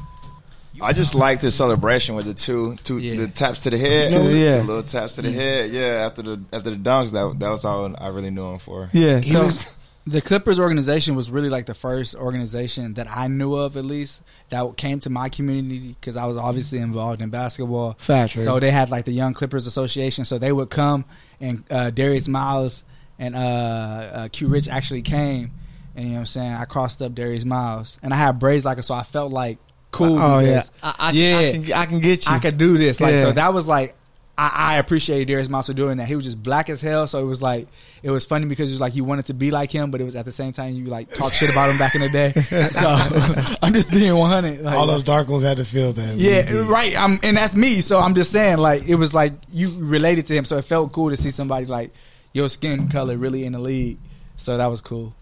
I just like the celebration with the two two yeah. the taps to the head, you know, yeah, the little taps to the yeah. head, yeah. After the after the dunks, that that was all I really knew him for. Yeah, so. Was, the Clippers organization was really like the first organization that I knew of, at least, that came to my community because I was obviously involved in basketball. Fact, so right. they had like the Young Clippers Association. So they would come, and uh, Darius Miles and uh, uh, Q Rich actually came. And you know what I'm saying? I crossed up Darius Miles. And I had braids like it, so I felt like cool. Uh, oh, yeah. I, I, yeah. I can, I can get you. I could do this. Like yeah. So that was like. I, I appreciated Darius Miles for doing that. He was just black as hell, so it was like it was funny because it was like you wanted to be like him, but it was at the same time you like talk shit about him back in the day. So I'm just being one hundred. Like, all those dark ones had to feel that. Yeah, right. I'm, and that's me. So I'm just saying, like it was like you related to him, so it felt cool to see somebody like your skin color really in the league. So that was cool.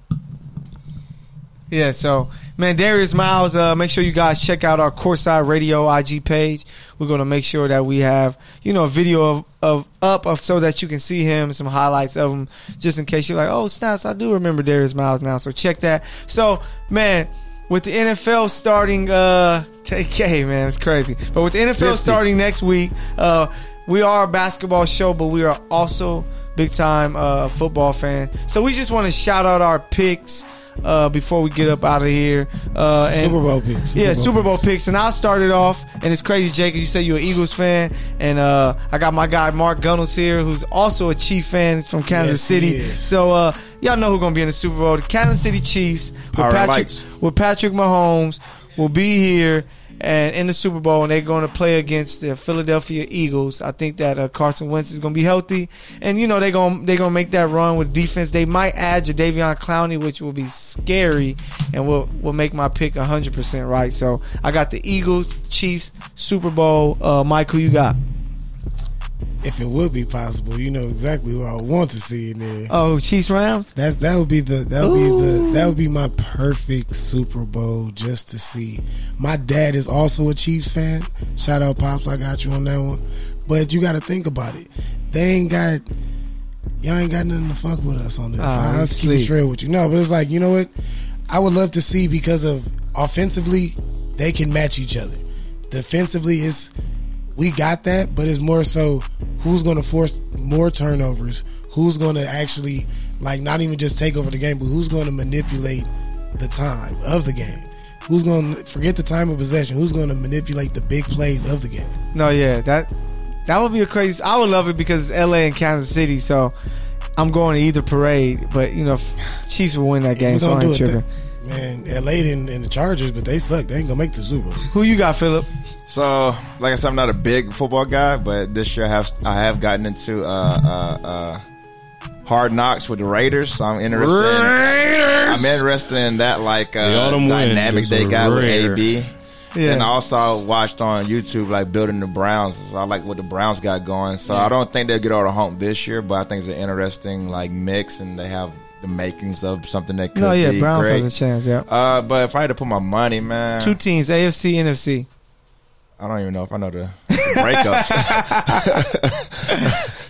Yeah, so, man, Darius Miles, uh, make sure you guys check out our Corsair Radio I G page. We're going to make sure that we have, you know, a video of, of up of, so that you can see him, some highlights of him, just in case you're like, oh, snaps, I do remember Darius Miles now. So check that. So, man, with the N F L starting, uh, K, man, it's crazy. But with the N F L starting next week, uh, we are a basketball show, but we are also big time uh, football fan. So we just want to shout out our picks. Uh, before we get up out of here, uh, and Super Bowl picks. Super yeah, Bowl Super Bowl picks. picks. And I'll start it off. And it's crazy, Jake, because you say you're an Eagles fan, and uh, I got my guy Mark Gunnels here, who's also a Chief fan from Kansas yes, City. So uh, y'all know who's gonna be in the Super Bowl: the Kansas City Chiefs with All Patrick right, with Patrick Mahomes, will be here and in the Super Bowl, and they're going to play against the Philadelphia Eagles. I think that uh, Carson Wentz is going to be healthy, and you know they're going they're going to make that run with defense. They might add Jadeveon Clowney, which will be scary, and will will make my pick one hundred percent right. So I got the Eagles, Chiefs, Super Bowl. Uh, Mike, who you got? If it would be possible, you know exactly who I want to see in there. Oh, Chiefs Rams? That's that would be the that would Ooh. be the that would be my perfect Super Bowl, just to see. My dad is also a Chiefs fan. Shout out Pops, I got you on that one. But you got to think about it. They ain't got y'all ain't got nothing to fuck with us on this. Oh, I have to keep it straight with you. No, but it's like, you know what? I would love to see, because of offensively they can match each other. Defensively it's we got that, but it's more so who's going to force more turnovers, who's going to actually, like, not even just take over the game, but who's going to manipulate the time of the game. Who's going to forget the time of possession? Who's going to manipulate the big plays of the game? No, yeah, that that would be a crazy. I would love it because it's L A and Kansas City, so I'm going to either parade. But you know, Chiefs will win that game, so I ain't tripping. Man, L A didn't and the Chargers, but they suck. They ain't gonna make the Super Bowl. Who you got, Phillip? So, like I said, I'm not a big football guy, but this year I have I have gotten into uh, uh, uh, Hard Knocks with the Raiders. So I'm interested. Raiders. In, I'm interested in that like uh, the dynamic they got Raider. with A B. Yeah. And I also watched on YouTube like building the Browns. So I like what the Browns got going. So yeah. I don't think they'll get over the hump this year, but I think it's an interesting like mix, and they have the makings of something that could no, yeah, be Browns great. Has a chance, yeah. Uh, but if I had to put my money, man, two teams, A F C, N F C. I don't even know if I know the breakups.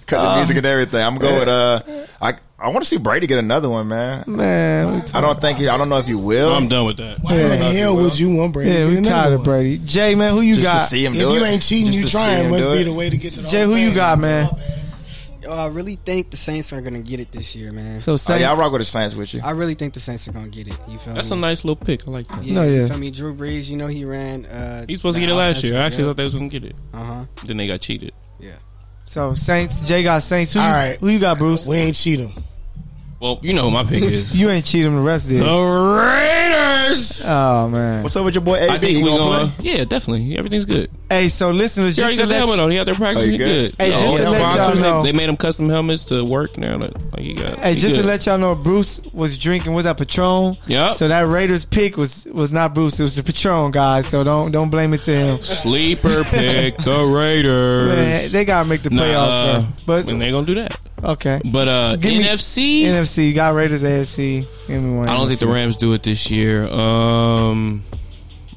Cut um, the music and everything. I'm going with uh, I I want to see Brady get another one, man. Man, I don't think he, I don't know if you will. No, I'm done with that. Why yeah. the hell would you want Brady? Yeah, we tired of Brady. Jay, man, who you Just got? To see him if do you it. ain't cheating, Just you trying. Must be it. the way to get to the. Jay, who you got, man? Yo, I really think the Saints are gonna get it this year, man. So Saints, oh, yeah, I rock with the Saints with you. I really think the Saints are gonna get it. You feel That's me? That's a nice little pick. I like that. Yeah, no, yeah. You feel me? Drew Brees, you know he ran. Uh, He's supposed to get it last year. I actually thought they was gonna get it. Uh huh. Then they got cheated. Yeah. So Saints, Jay got Saints. Who All you, right. Who you got, Bruce? We ain't cheat 'em. Well, you know who my pick is. You ain't cheat 'em. The rest did. The Raiders. Oh man. What's up with your boy A B? I think you we gonna play? Yeah, definitely. Everything's good. Hey, so listeners, just got the helmet on. He out there practicing. Oh, good. Hey, just to let y'all know, they, they made him custom helmets to work now. Like, you got, hey, just good. to let y'all know, Bruce was drinking with that Patron. Yeah. So that Raiders pick was was not Bruce. It was the Patron, guys. So don't don't blame it to him. Sleeper pick the Raiders. Man, they gotta make the playoffs. Nah, man. But when they gonna do that? Okay. But uh, N F C, N F C, you got Raiders, A F C. Give me one. I don't N F C. think the Rams do it this year. Um,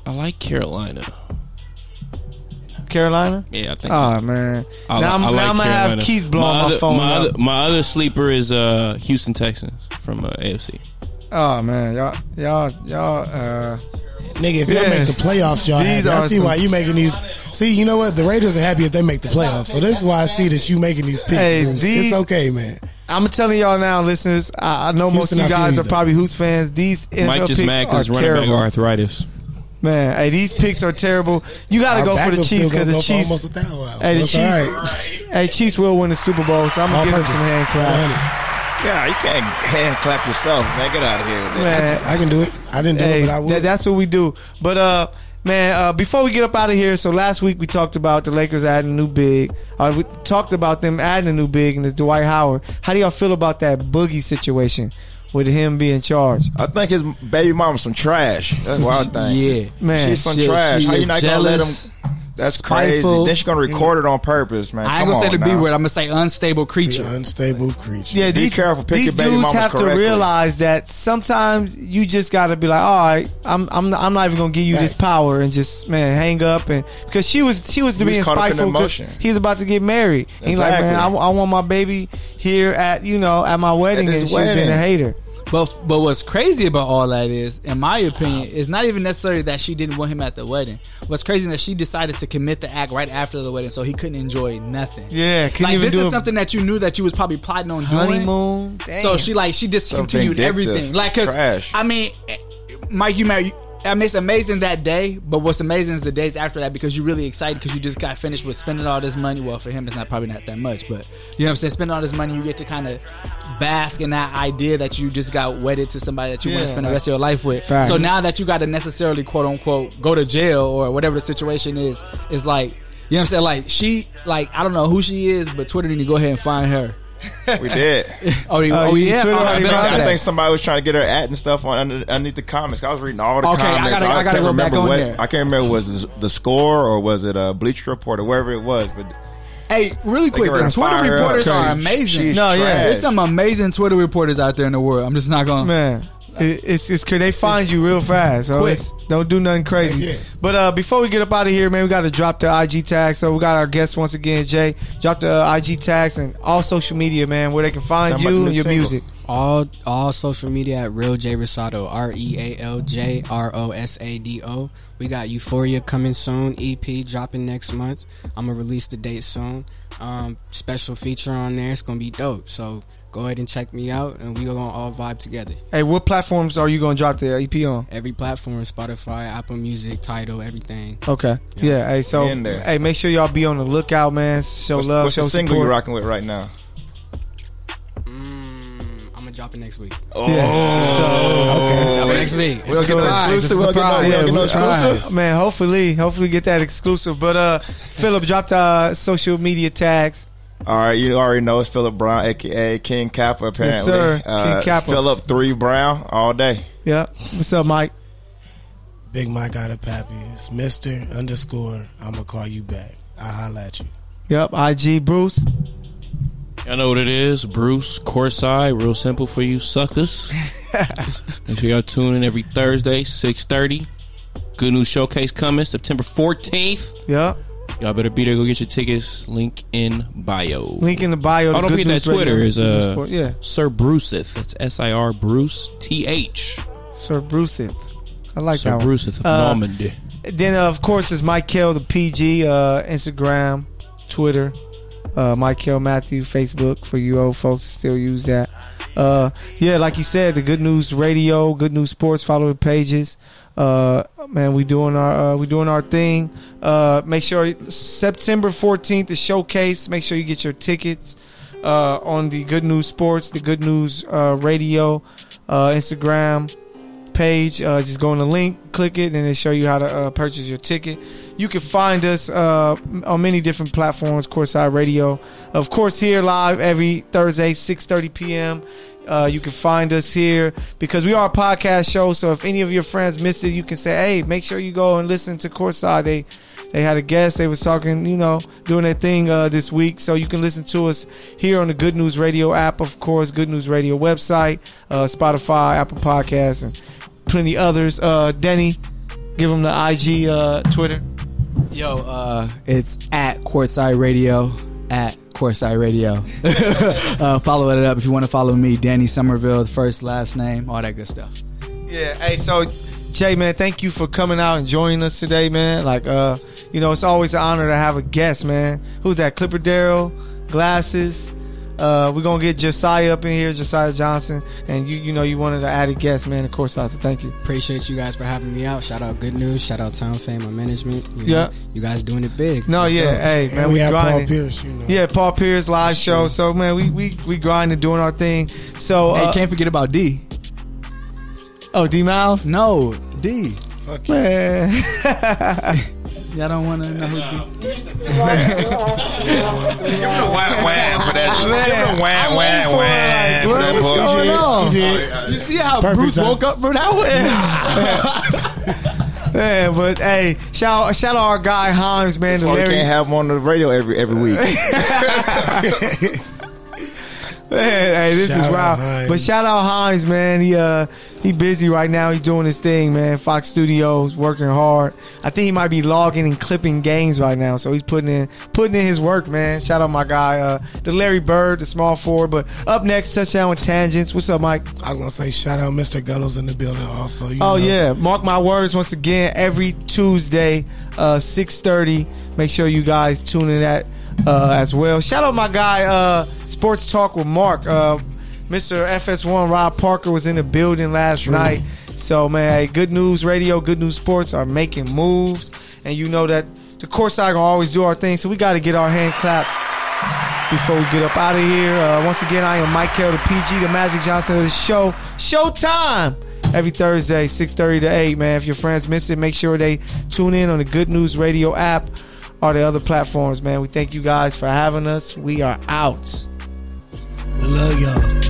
I like Carolina. Carolina? Yeah, I think. Oh man, I, now I'm, like now I'm gonna have Keith blow my, other, my phone my up. Other, my other sleeper is uh, Houston Texans from uh, A F C. Oh man, y'all, y'all, y'all. Uh, Nigga, if yeah. y'all make the playoffs, y'all. Happy. I see why you making these. See, you know what? The Raiders are happy if they make the playoffs, so this is why I see that you making these picks. Hey, these, it's okay, man. I'm telling y'all now, listeners. I, I know Houston, most of you guys are though. probably Hoots fans. These N F L Mike just picks mad are running terrible. Back arthritis. Man, hey, these picks are terrible. You gotta go for the Chiefs, because the Chiefs, hey, the Chiefs, right. hey, Chiefs will win the Super Bowl, so I'm gonna give them some hand claps. Yeah, you can't hand clap yourself, man. Get out of here, man. man. I can do it. I didn't do hey, it, but I would. That, that's what we do. But uh, man, uh, before we get up out of here, so last week we talked about the Lakers adding a new big. Uh, we talked about them adding a new big, and it's Dwight Howard. How do y'all feel about that Boogie situation? With him being charged, I think his baby mama's some trash. That's what I think. Yeah, man, she's some she, trash. She How you not jealous, gonna let him? That's spiteful. Crazy. Then she's gonna record it on purpose, man. I ain't Come gonna say the B word. I'm gonna say unstable creature. The unstable creature. Yeah, these, be careful. Pick these your baby dudes have correctly. to realize that sometimes you just gotta be like, all right, I'm I'm I'm not even gonna give you Thanks. this power, and just man hang up. And because she was she was to be spiteful because he's about to get married. Exactly. He's like, man, I, I want my baby here at you know at my wedding, at and she's been a hater. But but what's crazy about all that is, in my opinion, it's not even necessarily that she didn't want him at the wedding. What's crazy is that she decided to commit the act right after the wedding, so he couldn't enjoy nothing. Yeah, couldn't like even this do is a something that you knew that you was probably plotting on honeymoon. Doing. Damn. So she like she discontinued everything. Like, cause trash. I mean, Mike, you married I mean, it's amazing that day, but what's amazing is the days after that, because you're really excited because you just got finished with spending all this money. Well, for him, it's not probably not that much, but you know what I'm saying? Spending all this money, you get to kind of bask in that idea that you just got wedded to somebody that you yeah, want to spend the rest of your life with. Facts. So now that you got to necessarily, quote unquote, go to jail or whatever the situation is, it's like, you know what I'm saying? Like, she, like, I don't know who she is, but Twitter need to go ahead and find her. We did. Oh, you, uh, oh yeah. Twitter, I, think, I think somebody was trying to get her at and stuff on under, underneath the comments. I was reading all the okay, comments. I, gotta, I, I gotta can't remember what. There. I can't remember was it the Score or was it a Bleacher Report or wherever it was. But hey, really quick, Twitter reporters are amazing. She's no, trash. yeah, there's some amazing Twitter reporters out there in the world. I'm just not gonna man. It, it's it's they find you real fast. So it's, don't do nothing crazy. Yeah. But uh, before we get up out of here, man, we got to drop the I G tags. So we got our guest once again, Jay. Drop the uh, I G tags and all social media, man, where they can find Talking you and your single. music. All all social media at Real Jay Rosado. R E A L J R O S A D O. We got Euphoria coming soon. E P dropping next month. I'm gonna release the date soon. Um, special feature on there. It's gonna be dope. So go ahead and check me out, and we are gonna all vibe together. Hey, what platforms are you gonna drop the E P on? Every platform: Spotify, Apple Music, Tidal, everything. Okay. Yeah. yeah hey, so hey, make sure y'all be on the lookout, man. Show what's, love. What's show the single support. You're rocking with right now? Mm, I'm gonna drop it next week. Oh. Yeah. So, okay. Drop it next week. We'll get an exclusive. We'll get no exclusive. Man, hopefully, hopefully get that exclusive. But uh, Phillip, drop the uh, social media tags. Alright, you already know it's Phillip Brown, aka King Kappa, apparently. Yes, sir. Uh, King Kappa. Phillip three Brown all day. Yeah. What's up, Mike? Big Mike out of Pappy. It's Mister Underscore. I'm gonna call you back. I holla at you. Yep. I G Bruce. Y'all know what it is. Bruce Corsair. Real simple for you suckers. Make sure y'all tune in every Thursday, six thirty. Good news showcase coming September fourteenth. Yep. Y'all better be there. Go get your tickets. Link in bio. Link in the bio. Oh, don't forget that Twitter is uh, yeah. Sir Bruceth. That's S I R Bruce T H. Sir Bruceth. I like Sir that one. Sir Bruceth of uh, Normandy. Then, uh, of course, it's Michael, the P G, uh, Instagram, Twitter, uh, Michael Matthew, Facebook, for you old folks to still use that. Uh, yeah, like you said, the Good News Radio, Good News Sports, follow the pages. Uh, man, we doing our uh, we doing our thing. Uh, make sure September fourteenth is showcase. Make sure you get your tickets uh, on the Good News Sports, the Good News uh, Radio uh, Instagram page. Uh, just go on the link, click it, and it'll show you how to uh, purchase your ticket. You can find us uh, on many different platforms. Corsair Radio, of course, here live every Thursday, six thirty p.m. Uh, you can find us here because we are a podcast show. So if any of your friends missed it, you can say, hey, make sure you go and listen to Corsair. They they had a guest. They was talking, you know, doing their thing uh, this week. So you can listen to us here on the Good News Radio app, of course, Good News Radio website, uh, Spotify, Apple Podcasts, and plenty others. Uh, Denny, give them the I G, uh, Twitter. Yo, uh, it's at Corsair Radio, at Corsair Radio. uh, follow it up if you want to follow me, Danny Somerville, first, last name, all that good stuff. Yeah, hey, so Jay, man, thank you for coming out and joining us today, man. Like, uh, you know, it's always an honor to have a guest, man. Who's that? Clipper Darryl, Glasses. Uh, we're gonna get Josiah up in here, Josiah Johnson, and you, you know, you wanted to add a guest, man. Of course, so thank you. Appreciate you guys for having me out. Shout out Good News, shout out Town Fame, my management. You know, yeah, you guys doing it big. No, That's yeah, dope. Hey, man, and we, we have Paul Pierce. You know. Yeah, Paul Pierce live That's show. True. So, man, we we we grinding, doing our thing. So, uh, hey, can't forget about D. Oh, D Miles? No, D. Fuck man. You. Y'all don't want to know who do. Give it a wham wham for that shit. Give it a wham wham wham. What's going on? You, oh, you see how Perfect Bruce time. woke up for that one? Man, but hey, shout shout out our guy Himes, man. That's why we can't have him on the radio every every week. Man, hey, this shout is wild. But shout out Himes, man. He uh he busy right now. He's doing his thing, man. Fox Studios, working hard. I think he might be logging and clipping games right now. So he's putting in putting in his work, man. Shout out my guy, uh, the Larry Bird, the small forward. But up next, Touchdown with Tangents. What's up, Mike? I was gonna say shout out Mister Gullo's in the building also. You oh know. yeah, mark my words once again. Every Tuesday, uh, six thirty. Make sure you guys tune in at. Uh, as well. Shout out my guy uh, Sports Talk with Mark. uh, Mister F S one Rob Parker was in the building last True. night. So, man, Good News Radio, Good News Sports are making moves. And you know that the Corsair can always do our thing, so we got to get our hand claps before we get up out of here. Uh, once again, I am Mike Carroll, the P G, the Magic Johnson of the show. Showtime! Every Thursday, six thirty to eight, man. If your friends miss it, make sure they tune in on the Good News Radio app or the other platforms, man. We thank you guys for having us. We are out. We love y'all.